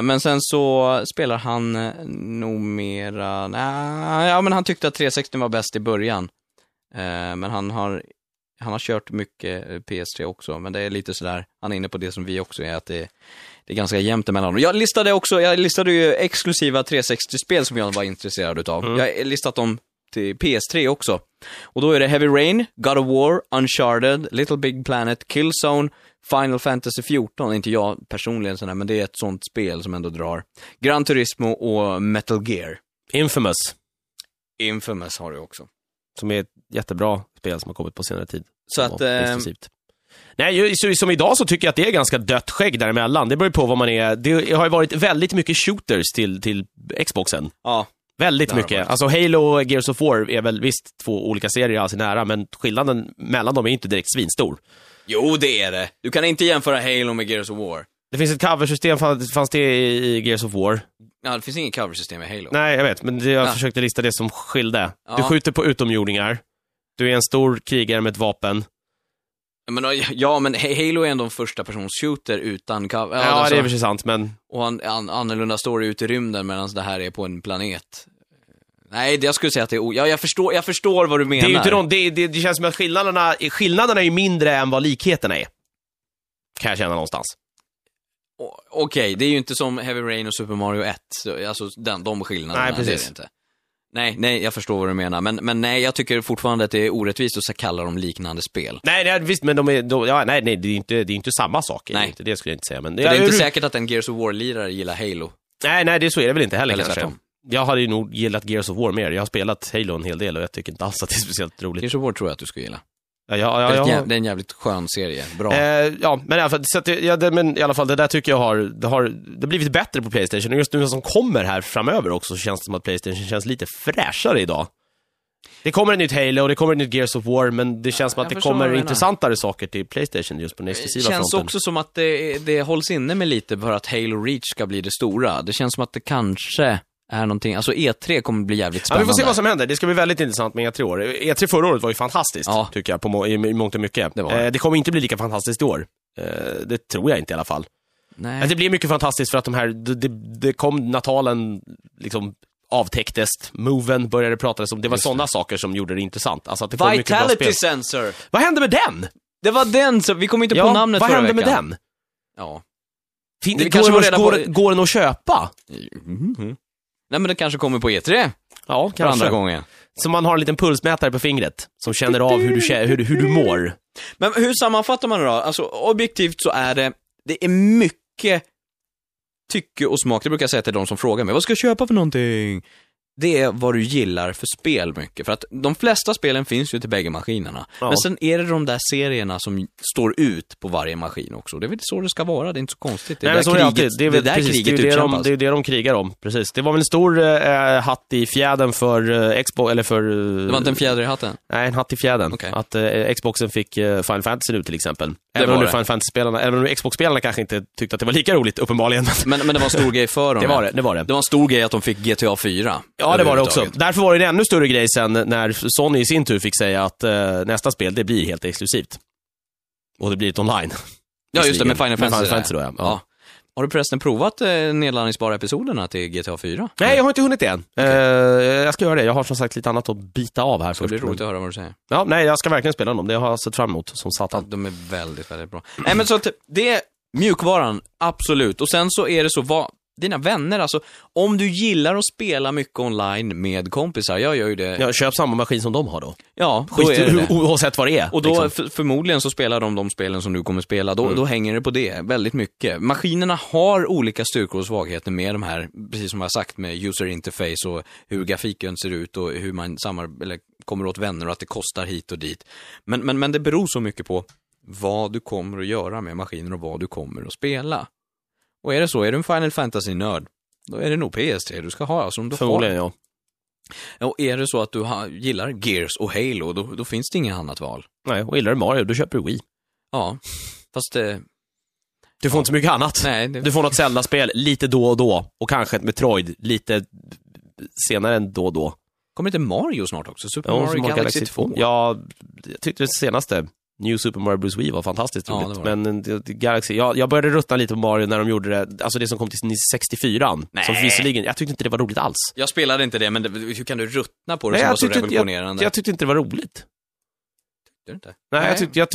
Men sen så spelar han nog mera... men han tyckte att 360 var bäst i början. Men han har kört mycket PS3 också. Men det är lite sådär... Han är inne på det som vi också är, att det är ganska jämnt emellan dem. Jag listade ju exklusiva 360-spel som jag var intresserad utav. Mm. Jag har listat dem till PS3 också. Och då är det Heavy Rain, God of War, Uncharted, Little Big Planet, Killzone... Final Fantasy 14, inte jag personligen sådär, men det är ett sånt spel som ändå drar. Gran Turismo och Metal Gear. Infamous har du också. Som är ett jättebra spel som har kommit på senare tid. Så att... Nej, som idag så tycker jag att det är ganska dött skägg däremellan. Det beror på vad man är. Det har ju varit väldigt mycket shooters till Xboxen. Ja. Väldigt mycket. Alltså Halo och Gears of War är väl visst 2 olika serier alltså nära, men skillnaden mellan dem är inte direkt svinstor. Jo, det är det. Du kan inte jämföra Halo med Gears of War. Det finns ett coversystem, fanns det i Gears of War? Ja, det finns inget coversystem i Halo. Nej, jag vet, men jag försökte lista det som skilde. Ja. Du skjuter på utomjordingar. Du är en stor krigare med ett vapen. Men Halo är ändå en första persons shooter utan cover. Ja, det är precis sant, men... Och annorlunda story ute i rymden, medan det här är på en planet... Nej, jag skulle säga att det är... Jag förstår vad du menar. Det är inte det känns som att skillnaderna är mindre än vad likheterna är. Kan jag känna någonstans. Okej, det är ju inte som Heavy Rain och Super Mario 1. Alltså de skillnaderna. Nej, precis. Det är det inte. Nej, jag förstår vad du menar. Men nej, jag tycker fortfarande att det är orättvist att kalla dem liknande spel. Nej, visst, men de är... Nej, det är inte samma sak. Nej. Inte, det skulle jag inte säga. Men det är inte säkert att en Gears of War-lirare gillar Halo. Nej, det så är det väl inte heller. Eller kanske. Jag hade ju nog gillat Gears of War mer. Jag har spelat Halo en hel del och jag tycker inte alls att det är speciellt roligt. Gears of War tror jag att du skulle gilla. Ja. Det är en jävligt skön serie. Bra. Men i alla fall, det där tycker jag har blivit bättre på PlayStation. Och just nu som kommer här framöver också, så känns det som att PlayStation känns lite fräschare idag. Det kommer ett nytt Halo och det kommer ett nytt Gears of War, men det känns som att det kommer intressantare saker till PlayStation just på den exklusiva fronten. Det känns också som att det hålls inne med lite för att Halo Reach ska bli det stora. Det känns som att det kanske... är någonting, alltså E3 kommer bli jävligt spännande. Ja, vi får se vad som händer, det ska bli väldigt intressant med E3 år. E3 förra året var ju fantastiskt, ja, tycker jag, i mångt och mycket. Det kommer inte bli lika fantastiskt i år, det tror jag inte i alla fall. Nej. Att det blir mycket fantastiskt för att det kom Natalen liksom avtäcktes, moven började prata om, det var sådana saker som gjorde det intressant, alltså att det Vitality mycket bra spel. Sensor, vad hände med den? Det var den, så vi kom inte på namnet förra veckan. Vad hände med den? Ja. Går den att köpa? Mm-hmm. Nej, men det kanske kommer på E3. Ja, kanske. Andra gången. Så man har en liten pulsmätare på fingret som känner av hur du mår. Men hur sammanfattar man det då? Alltså, objektivt så är det är mycket tycke och smak. Det brukar jag säga till de som frågar mig, vad ska jag köpa för någonting? Det är vad du gillar för spel mycket. För att de flesta spelen finns ju till bägge maskinerna. Ja. Men sen är det de där serierna som står ut på varje maskin också. Det är väl så det ska vara, det är inte så konstigt. Det är det de krigar om. Precis. Det var väl en stor hatt i fjädern för Xbox, eller för... Det var inte en fjäder i hatten? Nej, en hatt i fjädern. Okay. Att Xboxen fick Final Fantasy nu till exempel. Även om Xbox-spelarna kanske inte tyckte att det var lika roligt, uppenbarligen. Men det var en stor grej för dem. Det var en stor grej att de fick GTA 4. Ja, det var det också. Därför var det en ännu större grej sen när Sony i sin tur fick säga att nästa spel, det blir helt exklusivt. Och det blir ett online. Ja, just det, med Final Fantasy. Ja. Har du förresten provat nedladdningsbara episoderna till GTA 4? Nej, jag har inte hunnit det än. Okay. Jag ska göra det. Jag har som sagt lite annat att bita av här. Det blir roligt att höra vad du säger. Ja, nej, jag ska verkligen spela dem. Det har jag sett fram emot som satan. De är väldigt, väldigt bra. Nej, men så att det är mjukvaran, absolut. Och sen så är det så... dina vänner, alltså, om du gillar att spela mycket online med kompisar, jag gör ju det. Jag köper samma maskin som de har då. Ja, då skit är det. Oavsett vad det är. Och då liksom. Förmodligen så spelar de spelen som du kommer spela, då hänger det på det väldigt mycket. Maskinerna har olika styrkor och svagheter med de här, precis som jag har sagt, med user interface och hur grafiken ser ut och hur man kommer åt vänner och att det kostar hit och dit. Men det beror så mycket på vad du kommer att göra med maskiner och vad du kommer att spela. Och är det så, är du en Final Fantasy-nörd, då är det nog PS3 du ska ha. Alltså om du förmodligen, ja. Och är det så att du gillar Gears och Halo, då finns det inget annat val. Nej, och gillar du Mario, då köper du Wii. Ja, fast... du får inte så mycket annat. Nej, du får något Zelda-spel lite då och då. Och kanske ett Metroid lite senare än då och då. Kommer inte Mario snart också? Super Mario Galaxy 2. Ja, jag tyckte det senaste... New Super Mario Bros. Wii var fantastiskt roligt, det. Men Galaxy, jag började ruttna lite på Mario när de gjorde det, alltså det som kom till 64an. Som visserligen, jag tyckte inte det var roligt alls. Jag spelade inte det, men hur kan du ruttna på det? Nej, som var så revolutionerande? Jag tyckte inte det var roligt. Tyckte du inte? Nej. Jag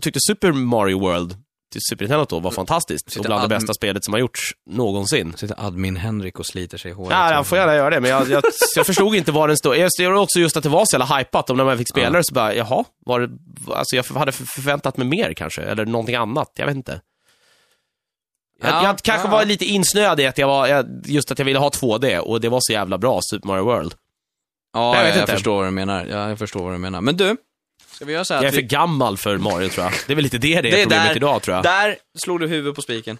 tyckte Super Mario World till Super Nintendo då var fantastiskt. Och bland det bästa spelet som har gjorts någonsin. Sitter admin Henrik och sliter sig i håret. Nej, han får gärna göra det. Men jag förstod inte var den stod. Jag gjorde också just att det var så jävla hypat. Och när man fick spela det så bara, jaha. Alltså jag hade förväntat mig mer kanske. Eller någonting annat, jag vet inte. Jag kanske var lite insnöad i att just att jag ville ha 2D. Och det var så jävla bra, Super Mario World. Ja, jag förstår vad du menar. Men du... Jag är för gammal för Mario, tror jag. Det är väl lite det är problemet där, idag, tror jag. Där slog du huvudet på spiken.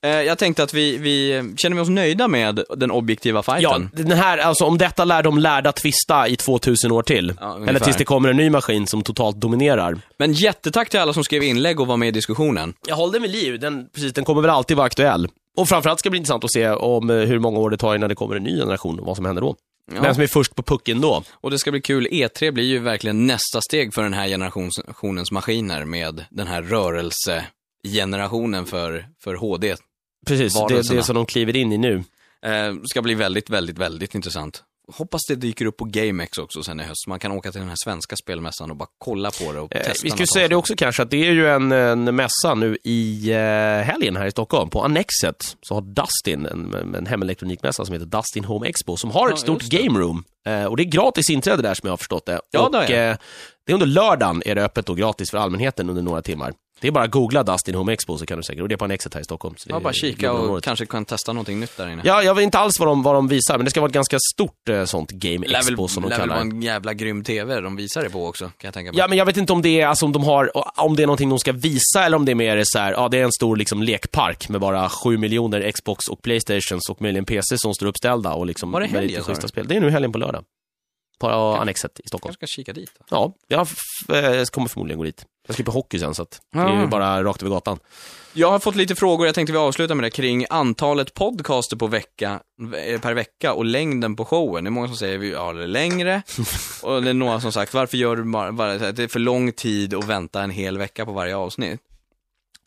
Jag tänkte att vi känner oss nöjda med den objektiva fighten. Ja, den här, alltså, om detta lär de lärda tvista i 2000 år till. Ja, eller tills det kommer en ny maskin som totalt dominerar. Men jättetack till alla som skrev inlägg och var med i diskussionen. Jag håller med liv. Den kommer väl alltid vara aktuell. Och framförallt ska det bli intressant att se om hur många år det tar innan det kommer en ny generation och vad som händer då. Ja. Vem som är först på pucken då. Och det ska bli kul. E3 blir ju verkligen nästa steg för den här generationens maskiner med den här rörelsegenerationen för HD. Precis, det är som de kliver in i nu. Ska bli väldigt, väldigt, väldigt intressant. hoppas det dyker upp på GameX också sen i höst. Man kan åka till den här svenska spelmässan och bara kolla på det och testa. Vi skulle säga det också kanske, att det är ju en mässa nu i helgen här i Stockholm. På Annexet så har Dustin en hemelektronikmässa som heter Dustin Home Expo, som har ett stort game room. Och det är gratis inträde där, som jag har förstått det. Ja, och det är under lördagen är det öppet och gratis för allmänheten under några timmar. Det är bara att googla Dustin Home Expo så kan du säkert. Och det är på Annexet här i Stockholm. Ja, bara kika och kanske kan testa någonting nytt där inne. Ja, jag vet inte alls vad de visar, men det ska vara ett ganska stort sånt Game Expo som de kallar det. Det är väl en jävla grym tv de visar det på också, kan jag tänka mig. Ja, men jag vet inte om det är, alltså, om det är någonting de ska visa, eller om det är mer så här, ja, det är en stor liksom lekpark med bara 7 miljoner Xbox och Playstations och möjligen PC som står uppställda och liksom. Var det helgen? Det är nu helgen på lördag. På Annexet i Stockholm. Jag ska kika dit då. Ja, jag kommer förmodligen gå dit. Jag slipper hockey sen, så att det är ju bara rakt över gatan. Jag har fått lite frågor, jag tänkte vi avslutar med det, kring antalet podcaster per vecka och längden på showen. Det är många som säger, ja, det är längre. Och det är några som sagt, varför gör du bara det är för lång tid att vänta en hel vecka på varje avsnitt.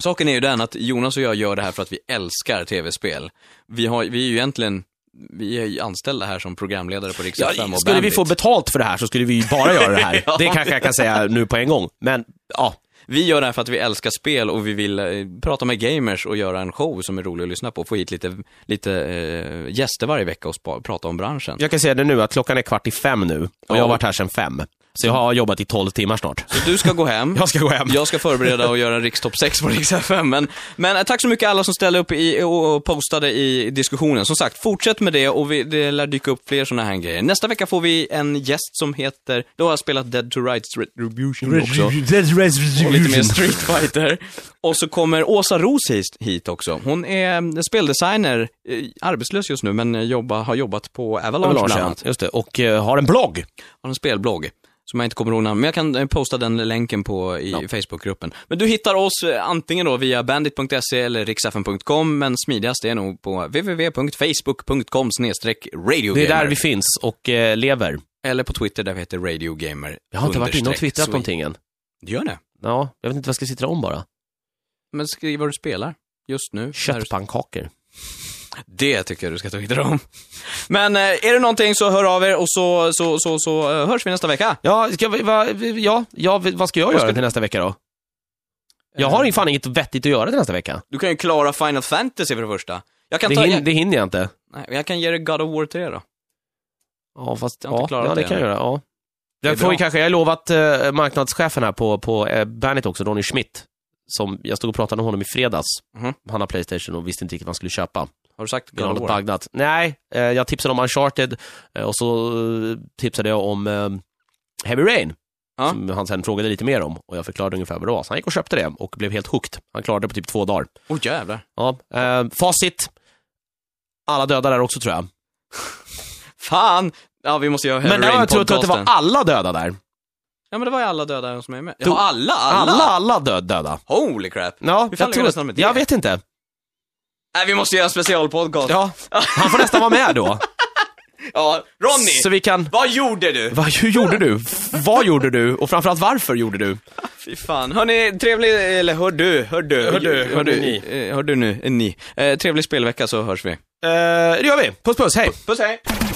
Saken är ju den att Jonas och jag gör det här för att vi älskar tv-spel. Vi är ju egentligen... Vi är ju anställda här som programledare på Rix FM och Bandit. Skulle vi få betalt för det här så skulle vi ju bara göra det här. Det kanske jag kan säga nu på en gång. Men ja, vi gör det här för att vi älskar spel och vi vill prata med gamers och göra en show som är rolig att lyssna på och få hit lite gäster varje vecka och prata om branschen. Jag kan säga det nu att klockan är 4:45 nu och jag har varit här sedan 5. Så jag har jobbat i 12 timmar snart. Så du ska gå hem. Jag ska gå hem. Jag ska förbereda och göra en Rikstopp 6 på Rix FM. Men tack så mycket alla som ställde upp och postade i diskussionen. Som sagt, fortsätt med det och det lär dyka upp fler sådana här grejer. Nästa vecka får vi en gäst som heter... Då har jag spelat Dead to Rights Retribution också. Och lite mer Street Fighter. Och så kommer Åsa Ros hit också. Hon är speldesigner, arbetslös just nu, men har jobbat på Avalanche. Just det, och har en blogg. Har en spelblogg. Som jag inte kommer ihåg namn, men jag kan posta den länken på i Facebookgruppen. Men du hittar oss antingen då via bandit.se eller rixfm.com, men smidigast är nog på www.facebook.com/radiogamer. Det är där vi finns och lever. Eller på Twitter där vi heter radiogamer. Jag har inte varit inne och twittrat någonting än. Det gör det. Ja, jag vet inte vad jag ska sitta om bara. Men skriv vad du spelar just nu. Köttpannkakor. Det tycker jag du ska ta vidare om. Men är det någonting så hör av er. Och så hörs vi nästa vecka. Ja, vad ska jag göra till nästa vecka då? Jag har fan inget vettigt att göra till nästa vecka. Du kan ju klara Final Fantasy för det första. Det hinner jag inte. Nej, jag kan ge dig God of War 3 då. Ja, fast det kan jag göra. Ja. Jag har lovat marknadschefen här på Bandit också, Ronny Schmidt, som jag stod och pratade om honom i fredags. Han har PlayStation och visste inte riktigt vad han skulle köpa. Har du sagt God of War? Nej, jag tipsade om Uncharted och så tipsade jag om Heavy Rain, som han sen frågade lite mer om. Och jag förklarade ungefär vad det var. Så han gick och köpte det och blev helt hooked. Han klarade det på typ 2 dagar. Åh, jävlar. Ja, facit. Alla döda där också, tror jag. Fan! Ja, vi måste göra Heavy Rain. Men jag tror att det var alla döda där. Ja, men det var ju alla döda som är med. Ja, alla döda. Holy crap. Ja, jag vet inte. Nej, vi måste göra en specialpodcast. Ja, han får nästan vara med då. Ja, Ronny, så vi kan... vad gjorde du? Vad gjorde du? Och framförallt, varför gjorde du? Fy fan. Hörni, trevlig... Eller hör du nu, trevlig spelvecka, så hörs vi. Det gör vi. Puss, hej. Puss, hej.